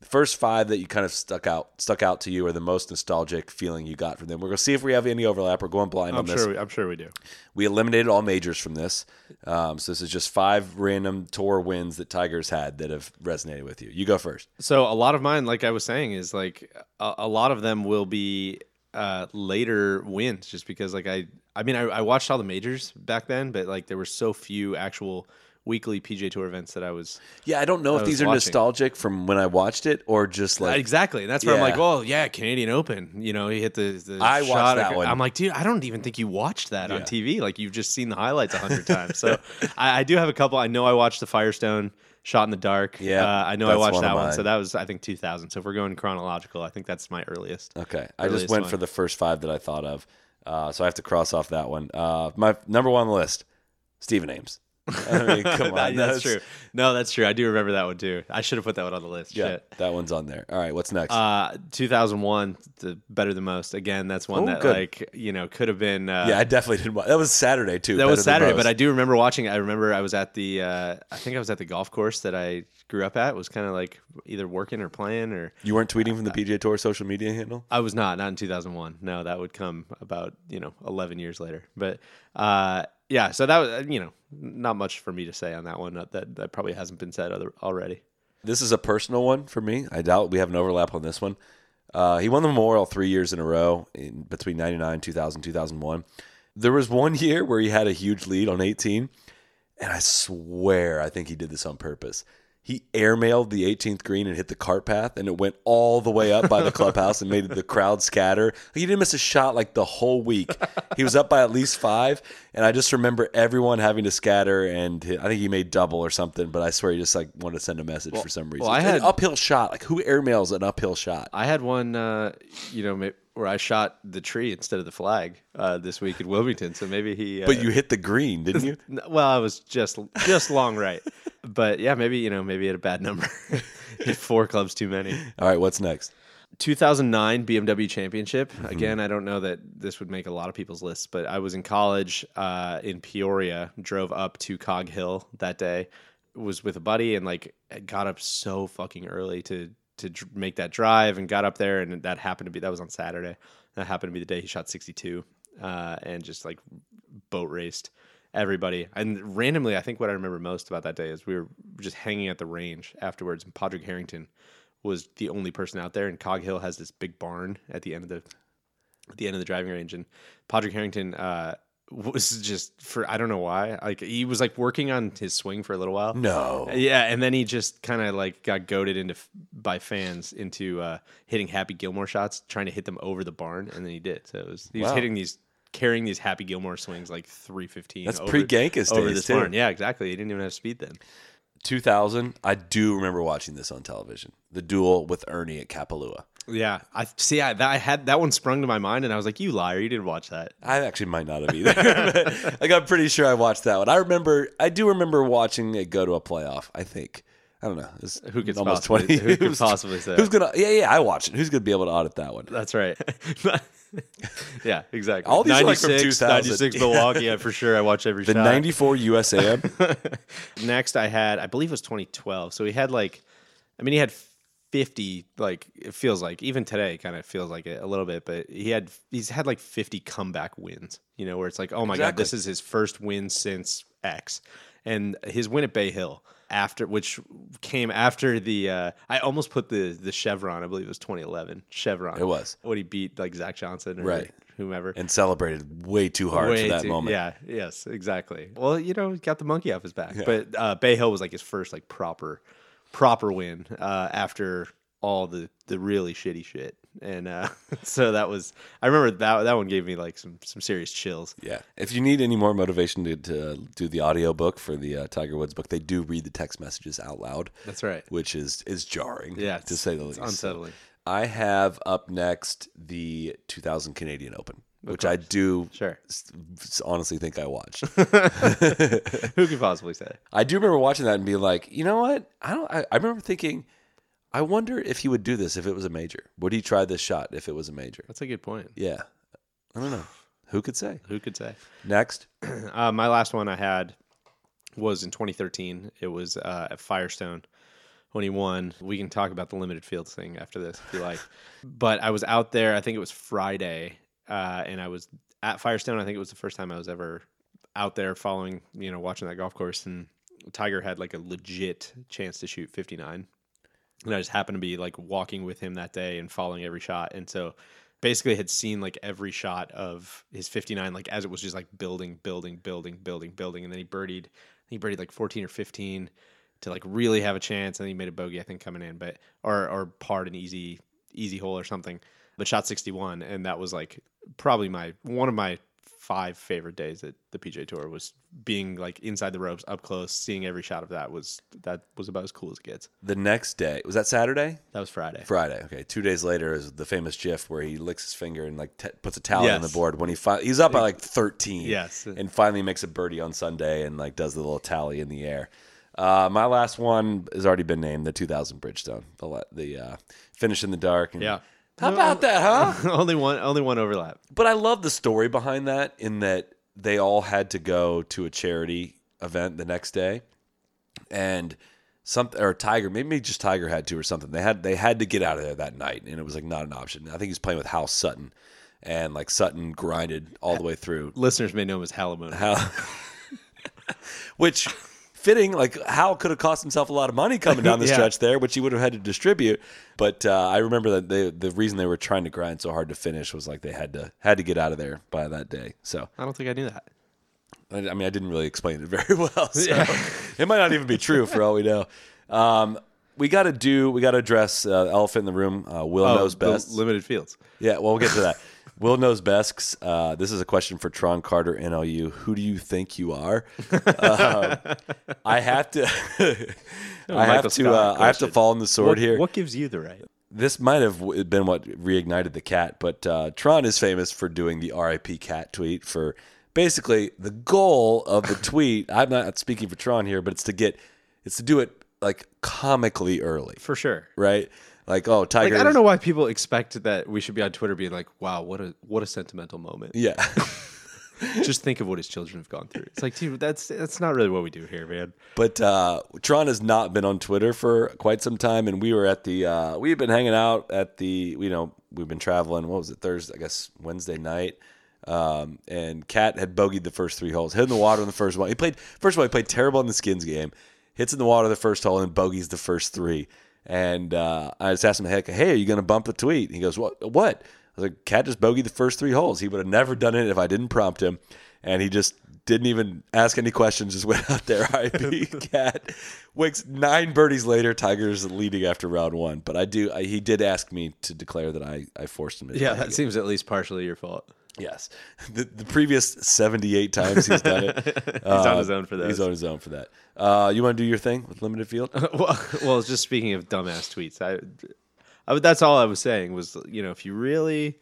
the first five that you kind of stuck out stuck out to you are the most nostalgic feeling you got from them. We're going to see if we have any overlap. We're going blind I'm on this. Sure we, I'm sure we do. We eliminated all majors from this. Um, so this is just five random tour wins that Tiger's had that have resonated with you. You go first. So a lot of mine, like I was saying, is like a, a lot of them will be uh, later wins just because like I, I mean, I, I watched all the majors back then, but like there were so few actual weekly P G A Tour events that I was yeah I don't know I if these are watching. Nostalgic from when I watched it or just like exactly that's where yeah. I'm like oh yeah Canadian Open, you know, he hit the, the I shot watched that one. I'm like, dude, I don't even think you watched that yeah. on T V, like you've just seen the highlights a hundred times. So I, I do have a couple. I know I watched the Firestone shot in the dark. yeah uh, I know I watched one that one, so that was I think two thousand, so if we're going chronological I think that's my earliest. Okay, I earliest just went one. For the first five that I thought of, uh, so I have to cross off that one. Uh, my number one on the list, Stephen Ames. I mean, come on. that, that's, that's true. No, that's true. I do remember that one too. I should have put that one on the list. Yeah, Shit. That one's on there. All right, what's next? Uh, two thousand one, the Better Than Most. Again, that's one oh, that good. Like you know could have been. Uh, yeah, I definitely didn't watch. That was Saturday too. That Better was Saturday, but I do remember watching. I remember I was at the. Uh, I think I was at the golf course that I grew up at. It was kind of like either working or playing or. You weren't tweeting from the P G A Tour social media handle? I was not. Not in two thousand one. No, that would come about you know eleven years later, but. Uh, Yeah, so that was, you know, not much for me to say on that one. That that probably hasn't been said other, already. This is a personal one for me. I doubt we have an overlap on this one. Uh, he won the Memorial three years in a row in between ninety-nine, two thousand, two thousand one. There was one year where he had a huge lead on eighteen, and I swear I think he did this on purpose. He airmailed the eighteenth green and hit the cart path, and it went all the way up by the clubhouse and made the crowd scatter. He didn't miss a shot like the whole week. He was up by at least five, and I just remember everyone having to scatter, and I think he made double or something, but I swear he just like wanted to send a message well, for some reason. Well, I had an uphill shot. Like, who airmails an uphill shot? I had one, uh, you know, maybe. Where I shot the tree instead of the flag uh, this week in Wilmington, so maybe he. Uh, but you hit the green, didn't you? Well, I was just just long right, but yeah, maybe you know, maybe he had a bad number, hit four clubs too many. All right, what's next? two thousand nine B M W Championship. Mm-hmm. Again, I don't know that this would make a lot of people's lists, but I was in college uh, in Peoria, drove up to Cog Hill that day, was with a buddy, and like got up so fucking early to. to make that drive and got up there, and that happened to be, that was on Saturday. That happened to be the day he shot sixty-two uh, and just like boat raced everybody. And randomly, I think what I remember most about that day is we were just hanging at the range afterwards, and Padraig Harrington was the only person out there, and Cog Hill has this big barn at the end of the, at the end of the driving range. And Padraig Harrington, uh, was just for I don't know why, like he was like working on his swing for a little while. No, yeah, and then he just kind of like got goaded into by fans into uh, hitting Happy Gilmore shots, trying to hit them over the barn, and then he did. So it was he wow. was hitting these, carrying these Happy Gilmore swings like three fifteen. That's pre Gankus over the barn. Yeah, exactly. He didn't even have speed then. Two thousand. I do remember watching this on television. The duel with Ernie at Kapalua. Yeah, I see. I, that, I had that one sprung to my mind, and I was like, "You liar! You didn't watch that." I actually might not have either. But, like, I'm pretty sure I watched that one. I remember. I do remember watching it go to a playoff. I think. I don't know. Who could almost twenty? Who could possibly say? Who's gonna? Yeah, yeah. I watched it. Who's gonna be able to audit that one? That's right. Yeah, exactly. All these are like from two thousand. ninety-six Milwaukee, yeah, for sure. I watch every the shot. The ninety-four U S A M. Next, I had, I believe it was twenty twelve. So he had like, I mean, he had fifty, like it feels like even today kind of feels like it a little bit, but he had he's had like fifty comeback wins, you know, where it's like, oh my exactly. God, this is his first win since X. And his win at Bay Hill after, which came after the uh, I almost put the the Chevron, I believe it was twenty eleven Chevron. It was when he beat like Zach Johnson or right. whomever, and celebrated way too hard way for that too, moment. Yeah, yes, exactly. Well, you know, got the monkey off his back, yeah. But uh, Bay Hill was like his first like proper. Proper win uh, after all the, the really shitty shit, and uh, so that was. I remember that that one gave me like some, some serious chills. Yeah. If you need any more motivation to, to do the audiobook for the uh, Tiger Woods book, they do read the text messages out loud. That's right. Which is is jarring. Yeah, to say the least. It's unsettling. I have up next the two thousand Canadian Open. Of which course. I do sure. honestly think I watched. Who could possibly say? I do remember watching that and being like, you know what? I don't. I, I remember thinking, I wonder if he would do this if it was a major. Would he try this shot if it was a major? That's a good point. Yeah. I don't know. Who could say? Who could say? Next. Uh, my last one I had was in twenty thirteen. It was uh, at Firestone. when he won. We can talk about the limited fields thing after this if you like. But I was out there, I think it was Friday, uh, and I was at Firestone. I think it was the first time I was ever out there following, you know, watching that golf course. And Tiger had like a legit chance to shoot fifty-nine. And I just happened to be like walking with him that day and following every shot. And so basically had seen like every shot of his fifty-nine, like as it was just like building, building, building, building, building. And then he birdied, he birdied like fourteen or fifteen to like really have a chance. And then he made a bogey, I think, coming in, but, or, or parred an easy, easy hole or something, but shot sixty-one. And that was like probably my, one of my five favorite days at the P G A Tour, was being like inside the ropes, up close, seeing every shot of that. Was that was about as cool as it gets. The next day, was that Saturday? That was Friday. Friday, okay. Two days later is the famous GIF where he licks his finger and like t- puts a towel yes. on the board when he fi- he's up by like thirteen. Yes, and finally makes a birdie on Sunday and like does the little tally in the air. Uh, my last one has already been named, the two thousand Bridgestone, the the uh, finish in the dark. And yeah. How about that, huh? only one only one overlap. But I love the story behind that, in that they all had to go to a charity event the next day. And some, or Tiger, maybe just Tiger had to or something. They had they had to get out of there that night, and it was like not an option. I think he was playing with Hal Sutton, and like Sutton grinded all the way through. Listeners may know him as Halimony. Hal- Which, fitting, like Hal could have cost himself a lot of money coming down the yeah. stretch there, which he would have had to distribute. But uh, I remember that they, the reason they were trying to grind so hard to finish was like they had to had to get out of there by that day. So I don't think I knew that. I, I mean, I didn't really explain it very well. So yeah. It might not even be true for all we know. Um, we got to do, we got to address uh, the elephant in the room. Uh, Will oh, knows best. Limited fields. Yeah, well, we'll get to that. Will knows best. Uh, this is a question for Tron Carter, N L U. Who do you think you are? uh, I have to. I have to. Uh, I have to fall on the sword what, here. What gives you the right? This might have been what reignited the cat, but uh, Tron is famous for doing the R I P cat tweet. For basically the goal of the tweet, I'm not speaking for Tron here, but it's to get, it's to do it like comically early. For sure, right? Like, oh, Tiger. Like, I don't know why people expect that we should be on Twitter being like, wow, what a what a sentimental moment. Yeah. Just think of what his children have gone through. It's like, dude, that's that's not really what we do here, man. But uh, Tron has not been on Twitter for quite some time, and we were at the uh, we've been hanging out at the, you know, we've been traveling, what was it, Thursday, I guess Wednesday night. Um, and Cat had bogeyed the first three holes, hit in the water in the first one. He played first of all, he played terrible in the skins game, hits in the water the first hole, and bogeys the first three. And uh, I just asked him, heck, hey, are you going to bump a tweet? And he goes, what? What? I was like, Cat just bogeyed the first three holes. He would have never done it if I didn't prompt him. And he just didn't even ask any questions, just went out there. R I P Cat. Wakes nine birdies later, Tiger's leading after round one. But I do. I, he did ask me to declare that I, I forced him. To yeah, that seems at least partially your fault. Yes. The, the previous seventy-eight times he's done it. he's uh, on his own for that. He's on his own for that. Uh, you want to do your thing with limited field? well, well, just speaking of dumbass tweets, I, I, that's all I was saying was, you know, if you really,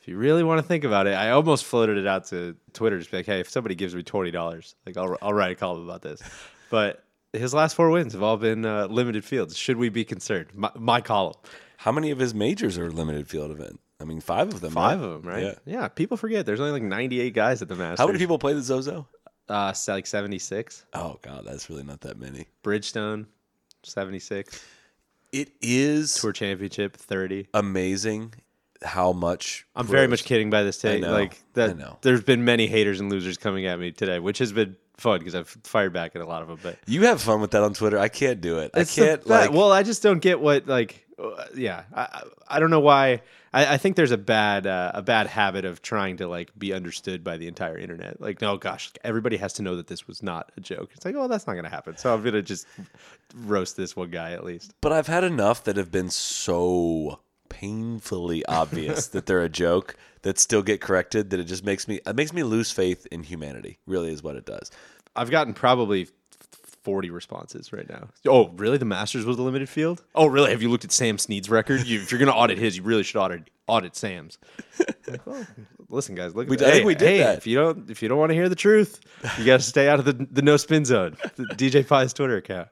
if you really want to think about it, I almost floated it out to Twitter, just be like, hey, if somebody gives me twenty dollars, like I'll, I'll write a column about this. But his last four wins have all been uh, limited fields. Should we be concerned? My, my column. How many of his majors are limited field event? I mean, five of them. Five right? of them, right? Yeah. yeah, people forget. There's only like ninety-eight guys at the Masters. How many people play the Zozo? Uh, like seventy-six. Oh, God, that's really not that many. Bridgestone, seventy-six. It is. Tour Championship, thirty. Amazing how much. I'm pros. very much kidding by this take. I know, like that, I know. There's been many haters and losers coming at me today, which has been fun because I've fired back at a lot of them. But you have fun with that on Twitter. I can't do it. It's I can't. The, like, well, I just don't get what, like. Yeah, I I don't know why. I, I think there's a bad uh, a bad habit of trying to like be understood by the entire internet. Like, no, gosh, everybody has to know that this was not a joke. It's like, oh, that's not going to happen. So I'm going to just roast this one guy at least. But I've had enough that have been so painfully obvious that they're a joke that still get corrected. That it just makes me it makes me lose faith in humanity. Really, is what it does. I've gotten probably forty responses right now. Oh, really? The Masters was the limited field? Oh, really? Have you looked at Sam Snead's record? You, if you're going to audit his, you really should audit audit Sam's. Like, well, listen, guys, look. At we, that. I hey, think we did hey, that. If you don't, if you don't want to hear the truth, you got to stay out of the the no spin zone. The D J Pie's Twitter account.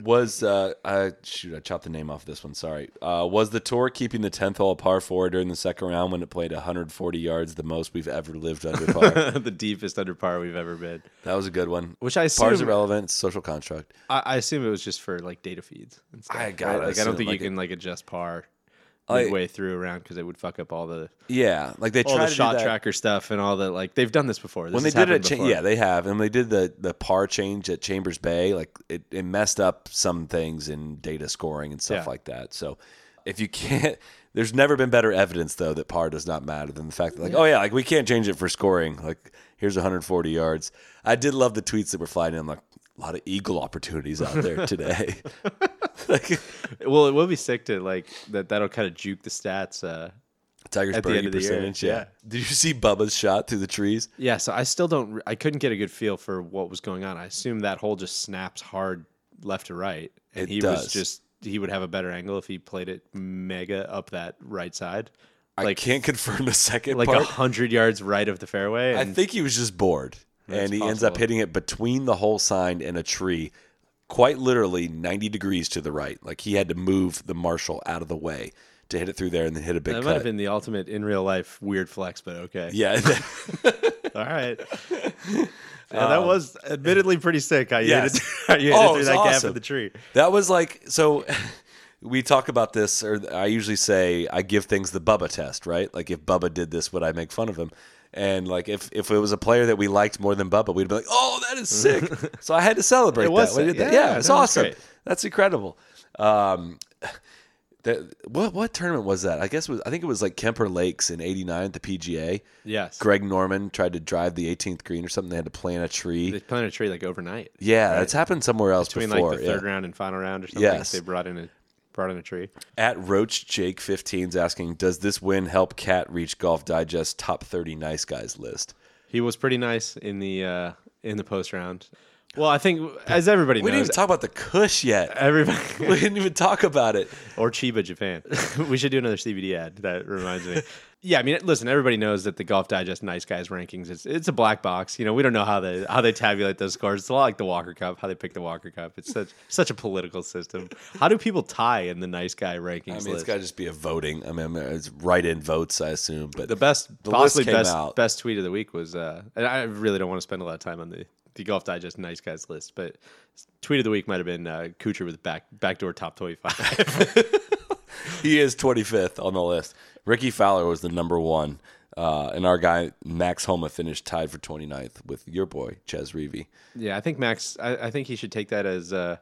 Was uh, I shoot? I chopped the name off this one. Sorry. Uh, was the tour keeping the tenth hole a par four during the second round when it played one hundred forty yards, the most we've ever lived under par, the deepest under par we've ever been? That was a good one. Which I assume, par's irrelevant. It's a social construct. I, I assume it was just for like data feeds and stuff. I got right? like I don't think like you can it, like adjust par midway like, through around because it would fuck up all the yeah like they all try the to shot tracker stuff and all the like they've done this before. This when they did it, cha- yeah, they have, and they did the the par change at Chambers Bay. Like it, it messed up some things in data scoring and stuff yeah. like that. So if you can't, there's never been better evidence though that par does not matter than the fact that like yeah. oh yeah, like we can't change it for scoring. Like here's one hundred forty yards. I did love the tweets that were flying in. I'm like, a lot of eagle opportunities out there today. like, well, it will be sick to like that. That'll kind of juke the stats. Uh, Tiger's at the end of the percentage, year. Yeah. yeah. Did you see Bubba's shot through the trees? Yeah. So I still don't. I couldn't get a good feel for what was going on. I assume that hole just snaps hard left to right, and it he does. was just he would have a better angle if he played it mega up that right side. Like, I can't confirm the second. Like a hundred yards right of the fairway. And I think he was just bored. That's and he possible. ends up hitting it between the hole sign and a tree, quite literally ninety degrees to the right. Like he had to move the marshal out of the way to hit it through there and then hit a big cut. That might have been the ultimate in real life weird flex, but okay. Yeah. All right. Yeah, that um, was admittedly pretty sick. I yes. hit it, you hit oh, it through that awesome. gap of the tree. That was like, so we talk about this, or I usually say I give things the Bubba test, right? Like if Bubba did this, would I make fun of him? And like if, if it was a player that we liked more than Bubba, we'd be like, oh, that is sick. So I had to celebrate it was that. Sick. Yeah, yeah, yeah, it's that awesome. Great. That's incredible. Um, that, what what tournament was that? I guess it was I think it was like Kemper Lakes in eighty-nine at the P G A. Yes. Greg Norman tried to drive the eighteenth green or something. They had to plant a tree. They planted a tree like overnight. Yeah, right? That's happened somewhere else Between before. Between like the third yeah. round and final round or something. Yes. They brought in a brought in a tree. At Roach Jake fifteen's asking, does this win help Cat reach Golf Digest top thirty nice guys list? He was pretty nice in the uh, in the post round. Well, I think as everybody knows, we didn't even talk about the Kush yet. Everybody, we didn't even talk about it. Or Chiba, Japan. We should do another C B D ad. That reminds me. Yeah, I mean, listen, everybody knows that the Golf Digest nice guys rankings, it's it's a black box. You know, we don't know how they how they tabulate those scores. It's a lot like the Walker Cup, how they pick the Walker Cup. It's such such a political system. How do people tie in the nice guy rankings? I mean, list? It's got to just be a voting. I mean, it's write-in votes, I assume. But the best, the possibly best, best tweet of the week was, uh, and I really don't want to spend a lot of time on the, the Golf Digest nice guys list, but tweet of the week might have been uh, Kuchar with back backdoor top twenty-five. He is twenty-fifth on the list. Ricky Fowler was the number one, uh, and our guy Max Homa finished tied for twenty-ninth with your boy Ches Reavie. Yeah, I think Max. I, I think he should take that as uh,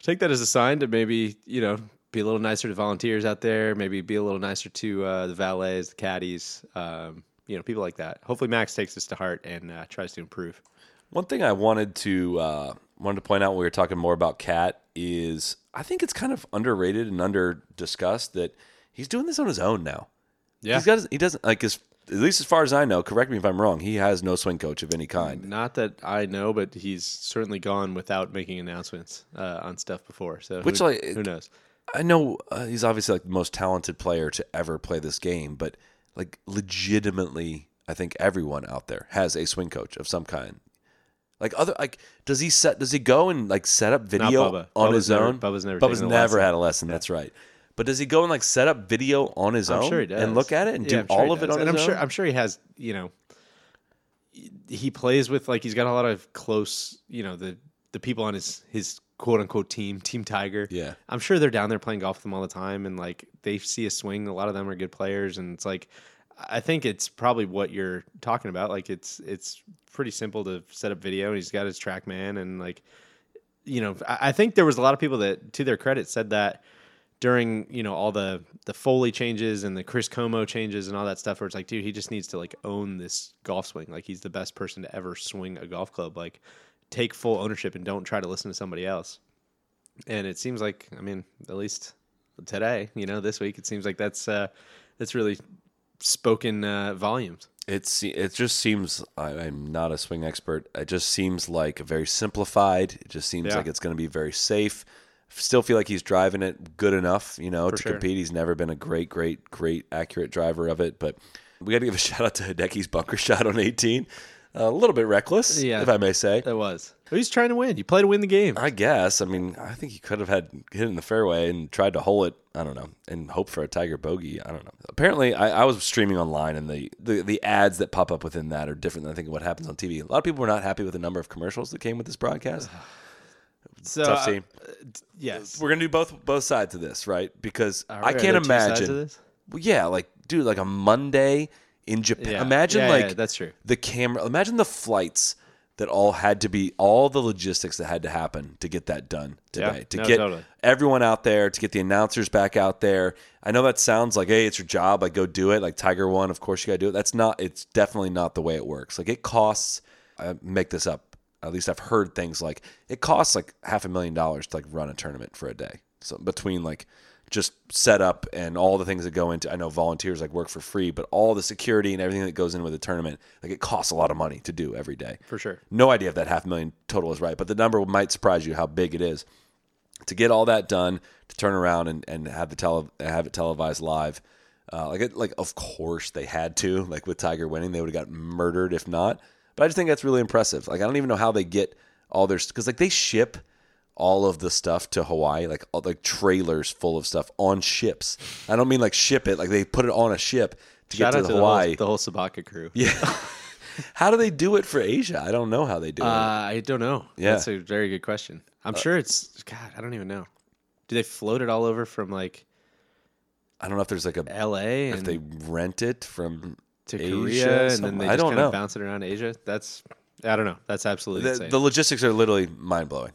take that as a sign to maybe you know be a little nicer to volunteers out there. Maybe be a little nicer to uh, the valets, the caddies, um, you know, people like that. Hopefully, Max takes this to heart and uh, tries to improve. One thing I wanted to uh, wanted to point out when we were talking more about Cat is I think it's kind of underrated and under discussed that. He's doing this on his own now. Yeah, he's got his, he doesn't like his. At least as far as I know, correct me if I'm wrong. He has no swing coach of any kind. Not that I know, but he's certainly gone without making announcements uh, on stuff before. So which who, like who knows? I know uh, he's obviously like the most talented player to ever play this game, but like legitimately, I think everyone out there has a swing coach of some kind. Like other like does he set? Does he go and like set up video Bubba. on Bubba's his never, own? Bubba's never. Bubba's never had a lesson. Yeah. That's right. But does he go and like set up video on his I'm own sure he does. and look at it and yeah, do I'm all sure of it on and his I'm own? Sure, I'm sure he has, you know, he plays with like he's got a lot of close, you know, the, the people on his, his quote unquote team, Team Tiger. Yeah. I'm sure they're down there playing golf with them all the time and like they see a swing. A lot of them are good players. And it's like, I think it's probably what you're talking about. Like it's, it's pretty simple to set up video. He's got his TrackMan and like, you know, I, I think there was a lot of people that to their credit said that. During, you know, all the, the Foley changes and the Chris Como changes and all that stuff where it's like, dude, he just needs to, like, own this golf swing. Like, he's the best person to ever swing a golf club. Like, take full ownership and don't try to listen to somebody else. And it seems like, I mean, at least today, you know, this week, it seems like that's uh, that's really spoken uh, volumes. It's, it just seems, I, I'm not a swing expert, it just seems like very simplified. It just seems yeah. like it's going to be very safe. Still feel like he's driving it good enough, you know, For to sure. compete. He's never been a great, great, great accurate driver of it. But we got to give a shout out to Hideki's bunker shot on eighteen. a little bit reckless, yeah, if I may say. It was. He's trying to win. You play to win the game. I guess. I mean, I think he could have had hit in the fairway and tried to hole it, I don't know, and hope for a Tiger bogey. I don't know. Apparently, I, I was streaming online, and the, the, the ads that pop up within that are different than I think what happens on T V. A lot of people were not happy with the number of commercials that came with this broadcast. So, tough scene. Uh, yes. We're going to do both both sides of this, right? Because I can't imagine. Two sides of this? Well, yeah, like, dude, like a Monday in Japan. Yeah. Imagine, yeah, like, yeah, that's true. The camera. Imagine the flights that all had to be, all the logistics that had to happen to get that done today, yeah, to no, get totally. everyone out there, to get the announcers back out there. I know that sounds like, hey, it's your job, like, go do it. Like, Tiger won, of course you got to do it. That's not, it's definitely not the way it works. Like, it costs, I make this up, at least I've heard things like, it costs like half a million dollars to like run a tournament for a day. So between like just set up and all the things that go into, I know volunteers like work for free, but all the security and everything that goes in with a tournament, like it costs a lot of money to do every day. For sure. No idea if that half million total is right, but the number might surprise you how big it is. To get all that done, to turn around and, and have the tele, have it televised live, uh, like it, like of course they had to, like with Tiger winning, they would have got murdered if not. But I just think that's really impressive. Like I don't even know how they get all their, because like they ship all of the stuff to Hawaii, like all, like trailers full of stuff on ships. I don't mean like ship it, like they put it on a ship to Shout get to, to Hawaii. The whole, the whole Sabaka crew. Yeah. How do they do it for Asia? I don't know how they do uh, it. I don't know. Yeah. That's a very good question. I'm uh, sure it's, God, I don't even know. Do they float it all over from like, I don't know if there's like a L A, if they rent it from to Asia, Korea, and then they just kind of bounce it around Asia. That's, I don't know. That's absolutely the, insane. The logistics are literally mind blowing.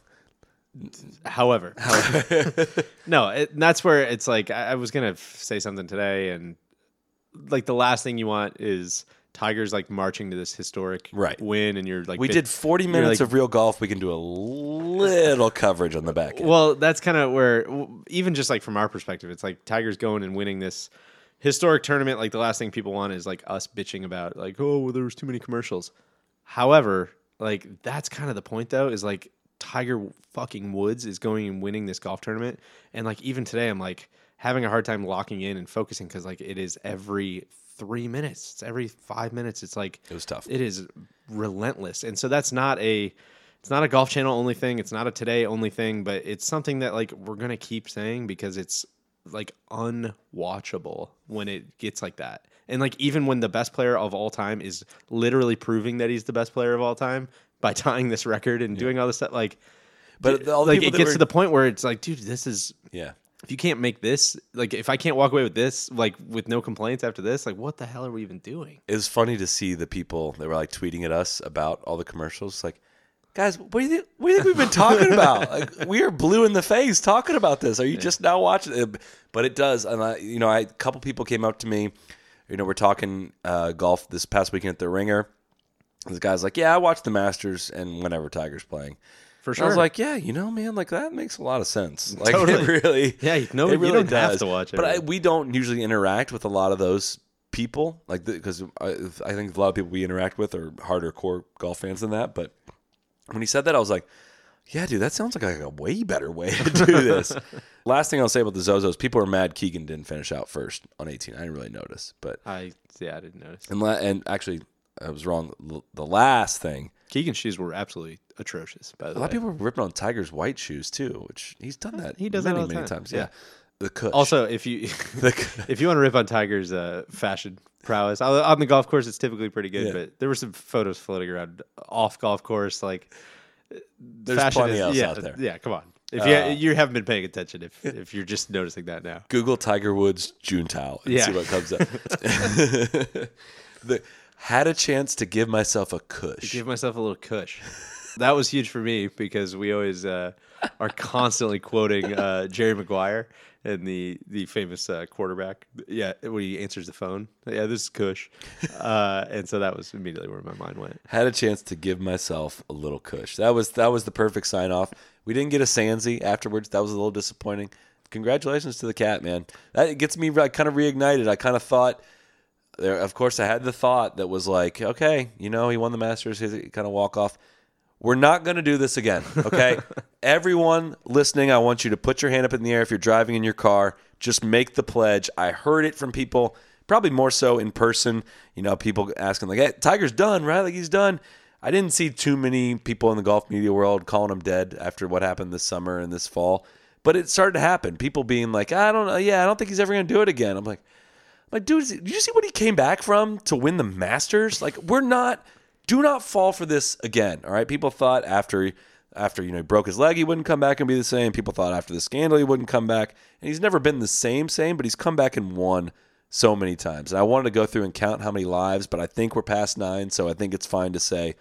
However, however. no, it, that's where it's like I, I was gonna f- say something today, and like the last thing you want is Tiger's like marching to this historic right. win, and you're like, we bit, did forty minutes like, of real golf. We can do a little coverage on the back end. Well, that's kind of where, even just like from our perspective, it's like Tiger's going and winning this historic tournament. Like the last thing people want is like us bitching about like, oh, well, there was too many commercials. However, like that's kind of the point though, is like, Tiger fucking Woods is going and winning this golf tournament. And like, even today, I'm like having a hard time locking in and focusing. Cause like it is every three minutes, it's every five minutes. It's like, it was tough. It is relentless. And so that's not a, it's not a Golf Channel only thing. It's not a Today only thing, but it's something that like, we're going to keep saying because it's like unwatchable when it gets like that. And like, even when the best player of all time is literally proving that he's the best player of all time, by tying this record and yeah. doing all this stuff, like, but all the like it gets were... to the point where it's like, dude, this is yeah. If you can't make this, like, if I can't walk away with this, like, with no complaints after this, like, what the hell are we even doing? It was funny to see the people that were like tweeting at us about all the commercials, like, guys, what do you think? What do you think we've been talking about? Like, we are blue in the face talking about this. Are you yeah. just now watching it? But it does, and I, you know, I, a couple people came up to me. You know, we're talking uh, golf this past weekend at the Ringer. This guy's like, yeah, I watch the Masters and whenever Tiger's playing. For sure. And I was like, yeah, you know, man, like that makes a lot of sense. Like, totally. It really, yeah, no, it really you don't does. have to watch it. But I, we don't usually interact with a lot of those people, like, because I, I think a lot of people we interact with are harder core golf fans than that. But when he said that, I was like, yeah, dude, that sounds like a, a way better way to do this. Last thing I'll say about the Zozos, people are mad Keegan didn't finish out first on eighteen. I didn't really notice, but I, yeah, I didn't notice. And, la- and actually, I was wrong. The last thing. Keegan's shoes were absolutely atrocious, by the way. A lot of people were ripping on Tiger's white shoes, too, which he's done that he does many, that all the many time. times. Yeah. yeah. The Kush. Also, if you if you want to rip on Tiger's uh, fashion prowess, on the golf course, it's typically pretty good, yeah. but there were some photos floating around off golf course. Like, there's plenty is, else yeah, out there. Yeah, come on. If you, uh, you haven't been paying attention, if if you're just noticing that now. Google Tiger Woods June towel and yeah. see what comes up. the... Had a chance to give myself a kush. Give myself a little kush. That was huge for me because we always uh, are constantly quoting uh, Jerry Maguire and the the famous uh, quarterback. Yeah, when he answers the phone. Yeah, this is kush. Uh, and so that was immediately where my mind went. Had a chance to give myself a little kush. That was that was the perfect sign off. We didn't get a Sansi afterwards. That was a little disappointing. Congratulations to the cat, man. That gets me like, kind of reignited. I kind of thought. There, of course, I had the thought that was like, okay, you know, he won the Masters, he's kind of walk off. We're not going to do this again, okay? Everyone listening, I want you to put your hand up in the air if you're driving in your car. Just make the pledge. I heard it from people. probably more so in person. You know, people asking like, hey, Tiger's done, right? Like, he's done. I didn't see too many people in the golf media world calling him dead after what happened this summer and this fall. But it started to happen. People being like, I don't know. Yeah, I don't think he's ever going to do it again. I'm like, my dude, did you see what he came back from to win the Masters? Like, we're not, do not fall for this again. All right. People thought after, after, you know, he broke his leg, he wouldn't come back and be the same. People thought after the scandal, he wouldn't come back. And he's never been the same, same, but he's come back and won so many times. And I wanted to go through and count how many lives, but I think we're past nine. So I think it's fine to say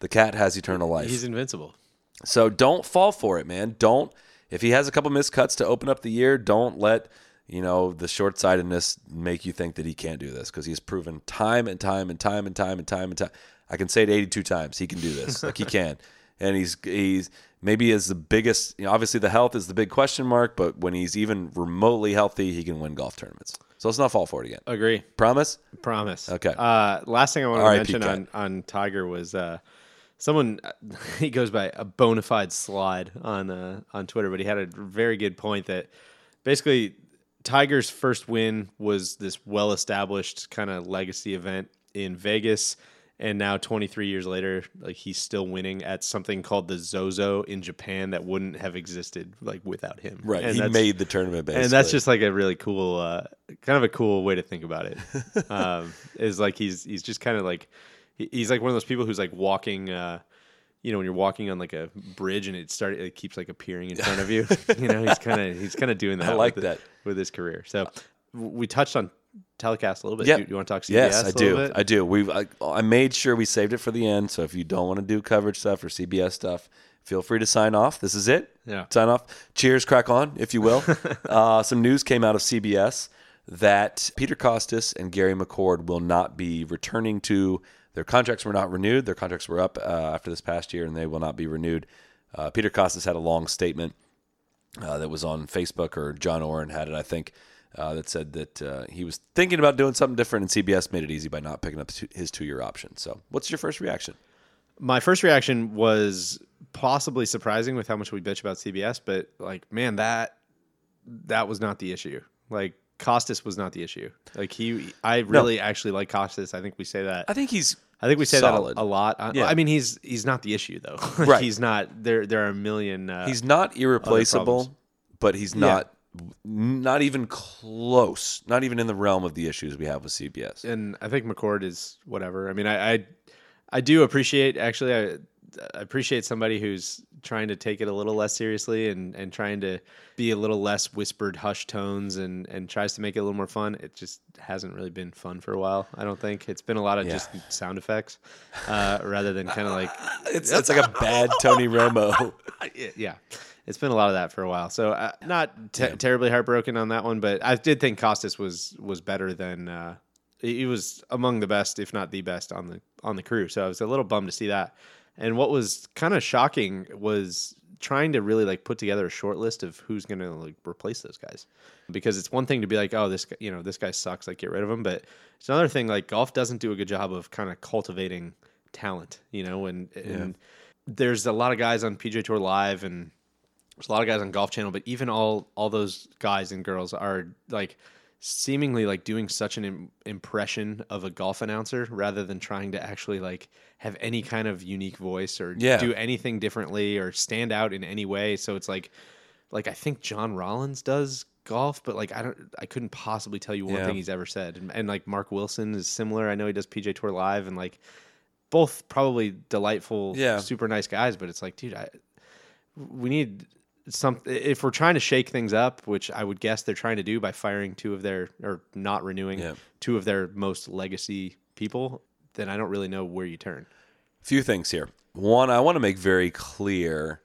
the cat has eternal life. He's invincible. So don't fall for it, man. Don't, if he has a couple missed cuts to open up the year, don't let, you know, the short-sightedness make you think that he can't do this, because he's proven time and time and time and time and time and time. I can say it eighty-two times. He can do this. Like, he can. And he's he's maybe is the biggest, you know, obviously the health is the big question mark, but when he's even remotely healthy, he can win golf tournaments. So let's not fall for it again. Agree. Promise? Promise. Okay. Uh, last thing I want to mention on, on Tiger was uh, someone, he goes by a bona fide slide on, uh, on Twitter, but he had a very good point that basically Tiger's first win was this well-established kind of legacy event in Vegas, and now twenty-three years later, like, he's still winning at something called the Zozo in Japan that wouldn't have existed like without him. Right, and he made the tournament basically. And that's just like a really cool, uh, kind of a cool way to think about it. um, is like he's he's just kind of like he's like one of those people who's like walking. Uh, You know, when you're walking on like a bridge and it started, it keeps like appearing in front of you. You know, he's kind of he's kind of doing that. I like with that his, with his career. So we touched on telecast a little bit. Yep. Do you, you want to talk C B S? Yes, I a do. Bit? I do. We've I, I made sure we saved it for the end. So if you don't want to do coverage stuff or C B S stuff, feel free to sign off. This is it. Yeah. Sign off. Cheers. Crack on, if you will. uh, some news came out of C B S that Peter Costas and Gary McCord will not be returning to. Their contracts were not renewed. Their contracts were up uh, after this past year, and they will not be renewed. Uh, Peter Costas had a long statement uh, that was on Facebook, or John Oren had it, I think, uh, that said that uh, he was thinking about doing something different, and C B S made it easy by not picking up his two-year option. So what's your first reaction? My first reaction was possibly surprising with how much we bitch about C B S, but, like, man, that that was not the issue. Like, Costas was not the issue. Like, he, I really no. actually like Costas. I think we say that. I think he's. I think we say solid. that a, a lot. I, yeah. I mean, he's he's not the issue though. Like, right. He's not. There there are a million. Uh, he's not irreplaceable, but he's not yeah. not even close. Not even in the realm of the issues we have with C B S. And I think McCord is whatever. I mean, I I, I do appreciate actually. I, I appreciate somebody who's trying to take it a little less seriously and, and trying to be a little less whispered hushed tones and, and tries to make it a little more fun. It just hasn't really been fun for a while. I don't think it's been a lot of yeah. just sound effects uh, rather than kind of like, it's, it's like a bad Tony Romo. Yeah. It's been a lot of that for a while. So uh, not te- yeah. terribly heartbroken on that one, but I did think Costas was, was better than uh, he was among the best, if not the best on the, on the crew. So I was a little bummed to see that. And what was kind of shocking was trying to really like put together a short list of who's going to like replace those guys, because it's one thing to be like, oh, this guy, you know, this guy sucks, like get rid of him. But it's another thing, like golf doesn't do a good job of kind of cultivating talent, you know, and, yeah. and there's a lot of guys on P G A Tour Live and there's a lot of guys on Golf Channel, but even all, all those guys and girls are like seemingly like doing such an im- impression of a golf announcer rather than trying to actually like have any kind of unique voice or yeah. do anything differently or stand out in any way. So it's like, like I think John Rollins does golf, but like I don't, I couldn't possibly tell you one yeah. thing he's ever said. And, and like Mark Wilson is similar. I know he does P G A Tour Live and like both probably delightful, yeah. super nice guys. But it's like, dude, I we need. Some, if we're trying to shake things up, which I would guess they're trying to do by firing two of their or not renewing yeah. two of their most legacy people, then I don't really know where you turn. A few things here. One, I want to make very clear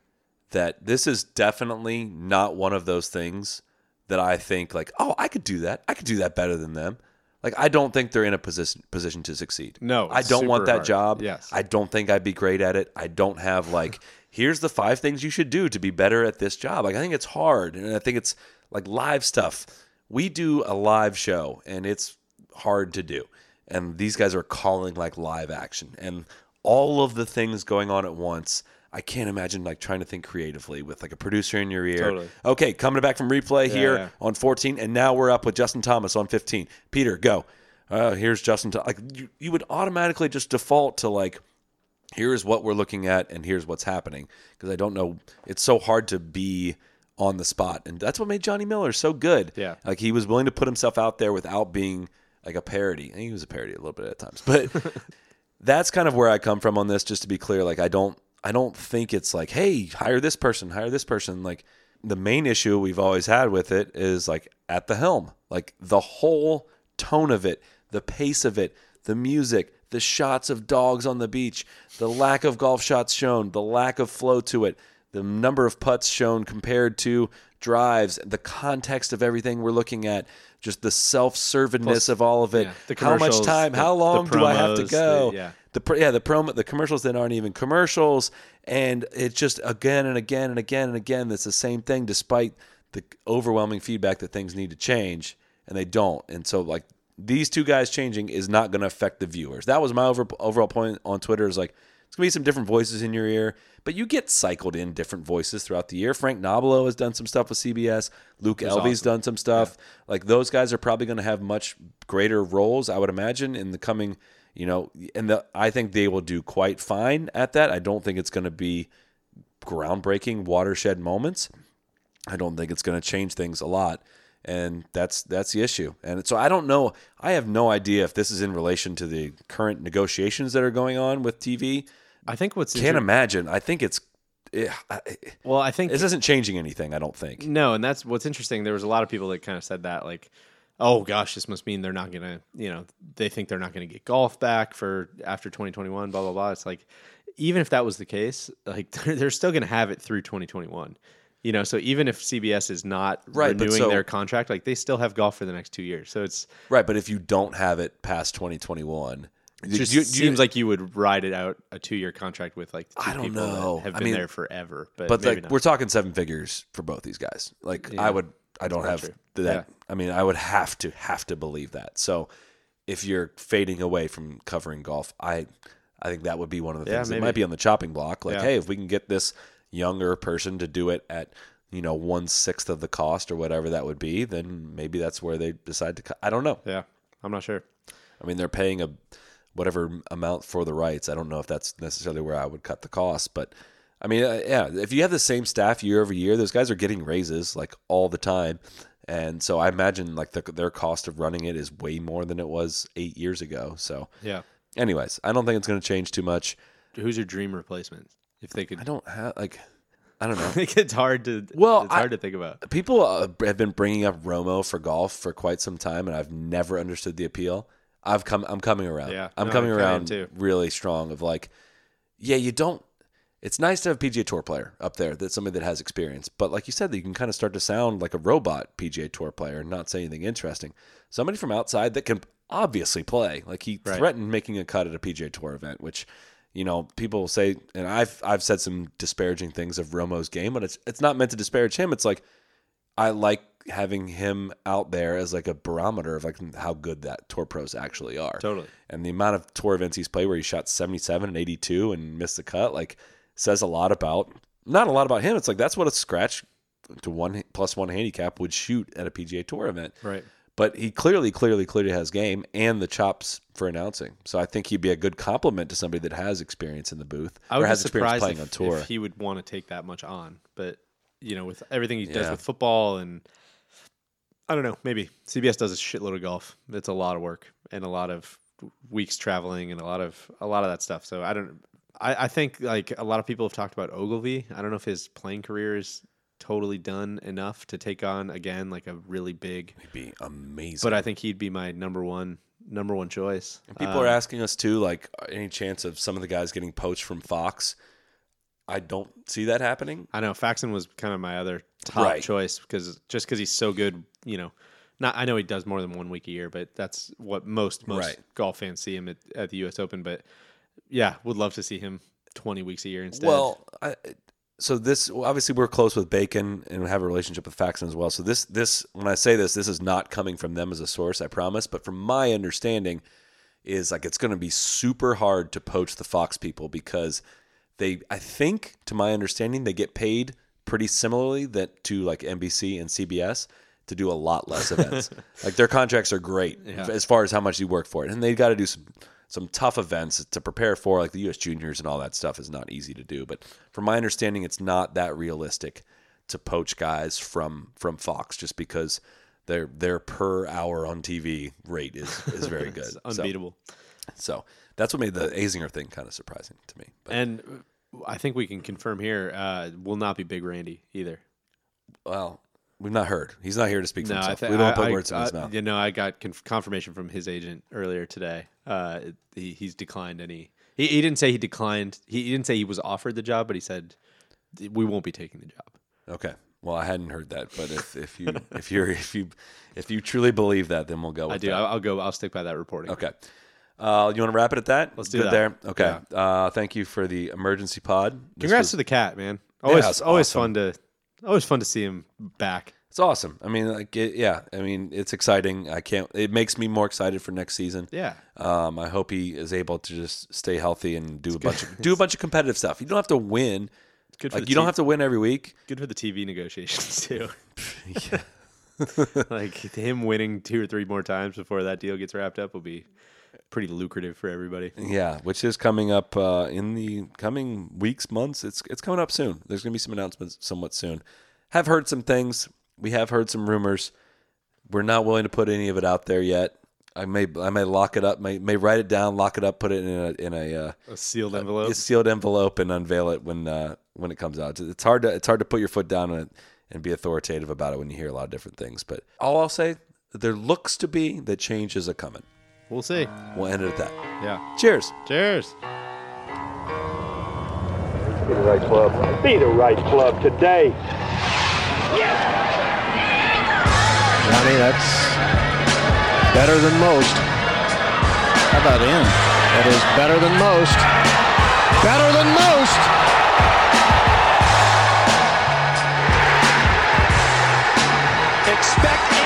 that this is definitely not one of those things that I think like, oh, I could do that. I could do that better than them. Like, I don't think they're in a position position to succeed. No, I don't want that hard. job. Yes. I don't think I'd be great at it. I don't have like, here's the five things you should do to be better at this job. Like, I think it's hard, and I think it's like live stuff. We do a live show, and it's hard to do. And these guys are calling like live action, and all of the things going on at once. I can't imagine like trying to think creatively with like a producer in your ear. Totally. Okay, coming back from replay yeah, here yeah. on fourteen, and now we're up with Justin Thomas on fifteen. Peter, go. uh, here's Justin. T-. Like you, you would automatically just default to like, here's what we're looking at and here's what's happening. Because I don't know, it's so hard to be on the spot. And that's what made Johnny Miller so good. Yeah. Like he was willing to put himself out there without being like a parody. And he was a parody a little bit at times. But that's kind of where I come from on this, just to be clear. Like I don't I don't think it's like, hey, hire this person, hire this person. Like the main issue we've always had with it is like at the helm. Like the whole tone of it, the pace of it, the music, the shots of dogs on the beach, the lack of golf shots shown, the lack of flow to it, the number of putts shown compared to drives, the context of everything we're looking at, just the self-servedness of all of it. Yeah, how much time, the, how long promos, do I have to go? The, yeah, the, yeah, the, promo, the commercials that aren't even commercials. And it's just again and again and again and again, that's the same thing, despite the overwhelming feedback that things need to change, and they don't. And so like, these two guys changing is not going to affect the viewers. That was my over, overall point on Twitter, is like, it's going to be some different voices in your ear, but you get cycled in different voices throughout the year. Frank Nobilo has done some stuff with C B S. Luke Elvey's awesome. Done some stuff. Yeah. Like those guys are probably going to have much greater roles, I would imagine, in the coming, you know, and the, I think they will do quite fine at that. I don't think it's going to be groundbreaking watershed moments. I don't think it's going to change things a lot. And that's that's the issue. And so I don't know. I have no idea if this is in relation to the current negotiations that are going on with T V. I think what's... Can't imagine. I think it's... It, well, I think... This isn't changing anything, I don't think. No, and that's what's interesting. There was a lot of people that kind of said that, like, oh, gosh, this must mean they're not going to, you know, they think they're not going to get golf back for after twenty twenty-one, blah, blah, blah. It's like, even if that was the case, like, they're still going to have it through twenty twenty-one. You know, so even if C B S is not right, renewing so, their contract, like they still have golf for the next two years. So it's right. But if you don't have it past twenty twenty-one, it just you, seems you, like you would ride it out a two-year contract with like the two I don't people know that have been I mean, there forever. But, but maybe like not. We're talking seven figures for both these guys. Like yeah, I would, I don't have true. that. Yeah. I mean, I would have to have to believe that. So if you're fading away from covering golf, I, I think that would be one of the yeah, things maybe. that might be on the chopping block. Like, yeah. hey, if we can get this younger person to do it at, you know, one sixth of the cost or whatever that would be, then maybe that's where they decide to cut. I don't know. Yeah, I'm not sure. I mean, they're paying a whatever amount for the rights. I don't know if that's necessarily where I would cut the cost, but I mean, uh, yeah, if you have the same staff year over year, those guys are getting raises like all the time, and so I imagine like the, their cost of running it is way more than it was eight years ago. So yeah. Anyways, I don't think it's going to change too much. Who's your dream replacement? If they could, I don't have like, I don't know. It's hard to well, it's hard I, to think about. People uh, have been bringing up Romo for golf for quite some time, and I've never understood the appeal. I've come, I'm coming around. Yeah, I'm no, coming I'm around too. Really strong. Of like, yeah, you don't. It's nice to have a P G A Tour player up there, that's somebody that has experience. But like you said, you can kind of start to sound like a robot P G A Tour player and not say anything interesting. Somebody from outside that can obviously play. Like he right. threatened making a cut at a P G A Tour event, which. You know, people say, and I've I've said some disparaging things of Romo's game, but it's it's not meant to disparage him. It's like I like having him out there as like a barometer of like how good that tour pros actually are. Totally. And the amount of tour events he's played where he shot seventy-seven and eighty-two and missed the cut, like says a lot about not a lot about him. It's like that's what a scratch to one plus one handicap would shoot at a P G A Tour event. Right. But he clearly, clearly, clearly has game and the chops for announcing. So I think he'd be a good compliment to somebody that has experience in the booth I would or has experience playing if, on tour. If he would want to take that much on, but you know, with everything he does yeah. with football and I don't know, maybe C B S does a shitload of golf. It's a lot of work and a lot of weeks traveling and a lot of a lot of that stuff. So I don't. I, I think like a lot of people have talked about Ogilvy. I don't know if his playing career is totally done enough to take on again like a really big he'd be amazing, but I think he'd be my number one number one choice. And people um, are asking us too, like any chance of some of the guys getting poached from Fox? I don't see that happening. I know Faxon was kind of my other top right. choice because just because he's so good, you know. Not I know he does more than one week a year, but that's what most most right. golf fans see him at, at the U S Open. But yeah, would love to see him twenty weeks a year instead. Well, I So this, obviously we're close with Bacon and have a relationship with Faxon as well. So this, this when I say this, this is not coming from them as a source, I promise. But from my understanding is like it's going to be super hard to poach the Fox people because they, I think, to my understanding, they get paid pretty similarly that to like N B C and C B S to do a lot less events. Like, their contracts are great yeah. as far as how much you work for it. And they've got to do some some tough events to prepare for, like the U S Juniors and all that stuff is not easy to do. But from my understanding, it's not that realistic to poach guys from from Fox just because their their per hour on T V rate is, is very good. It's unbeatable. So, so that's what made the Azinger thing kind of surprising to me. But, and I think we can confirm here, uh, will not be Big Randy either. Well, we've not heard. He's not here to speak for no, himself. Th- we don't I, put I, words I, in his mouth. You know, I got conf- confirmation from his agent earlier today. Uh, he, he's declined any. He, he didn't say he declined. He, he didn't say he was offered the job, but he said we won't be taking the job. Okay. Well, I hadn't heard that, but if, if you if you if you if you truly believe that, then we'll go. With I do. That. I'll go. I'll stick by that reporting. Okay. Uh, you want to wrap it at that? Let's do Good that. There. Okay. Yeah. Uh, thank you for the emergency pod. Congrats was... to the cat, man. Always, yeah, always awesome. fun to. Always fun to see him back. It's awesome. I mean, like, it, yeah. I mean, it's exciting. I can't. It makes me more excited for next season. Yeah. Um. I hope he is able to just stay healthy and do it's a good. bunch of do a bunch of competitive stuff. You don't have to win. It's good for like the you t- don't have to win every week. Good for the T V negotiations too. yeah. Like him winning two or three more times before that deal gets wrapped up will be pretty lucrative for everybody. Yeah, which is coming up uh, in the coming weeks, months. It's it's coming up soon. There's going to be some announcements somewhat soon. Have heard some things. We have heard some rumors. We're not willing to put any of it out there yet. I may I may lock it up. May may write it down, lock it up, put it in a in a, uh, a sealed envelope. A, a sealed envelope, and unveil it when uh, when it comes out. It's hard to it's hard to put your foot down on it and be authoritative about it when you hear a lot of different things. But all I'll say, there looks to be that changes are coming. We'll see. We'll end it at that. Yeah. Cheers. Cheers. Be the right club. Be the right club today. Yes! Johnny, that's better than most. How about him? That is better than most. Better than most. Expect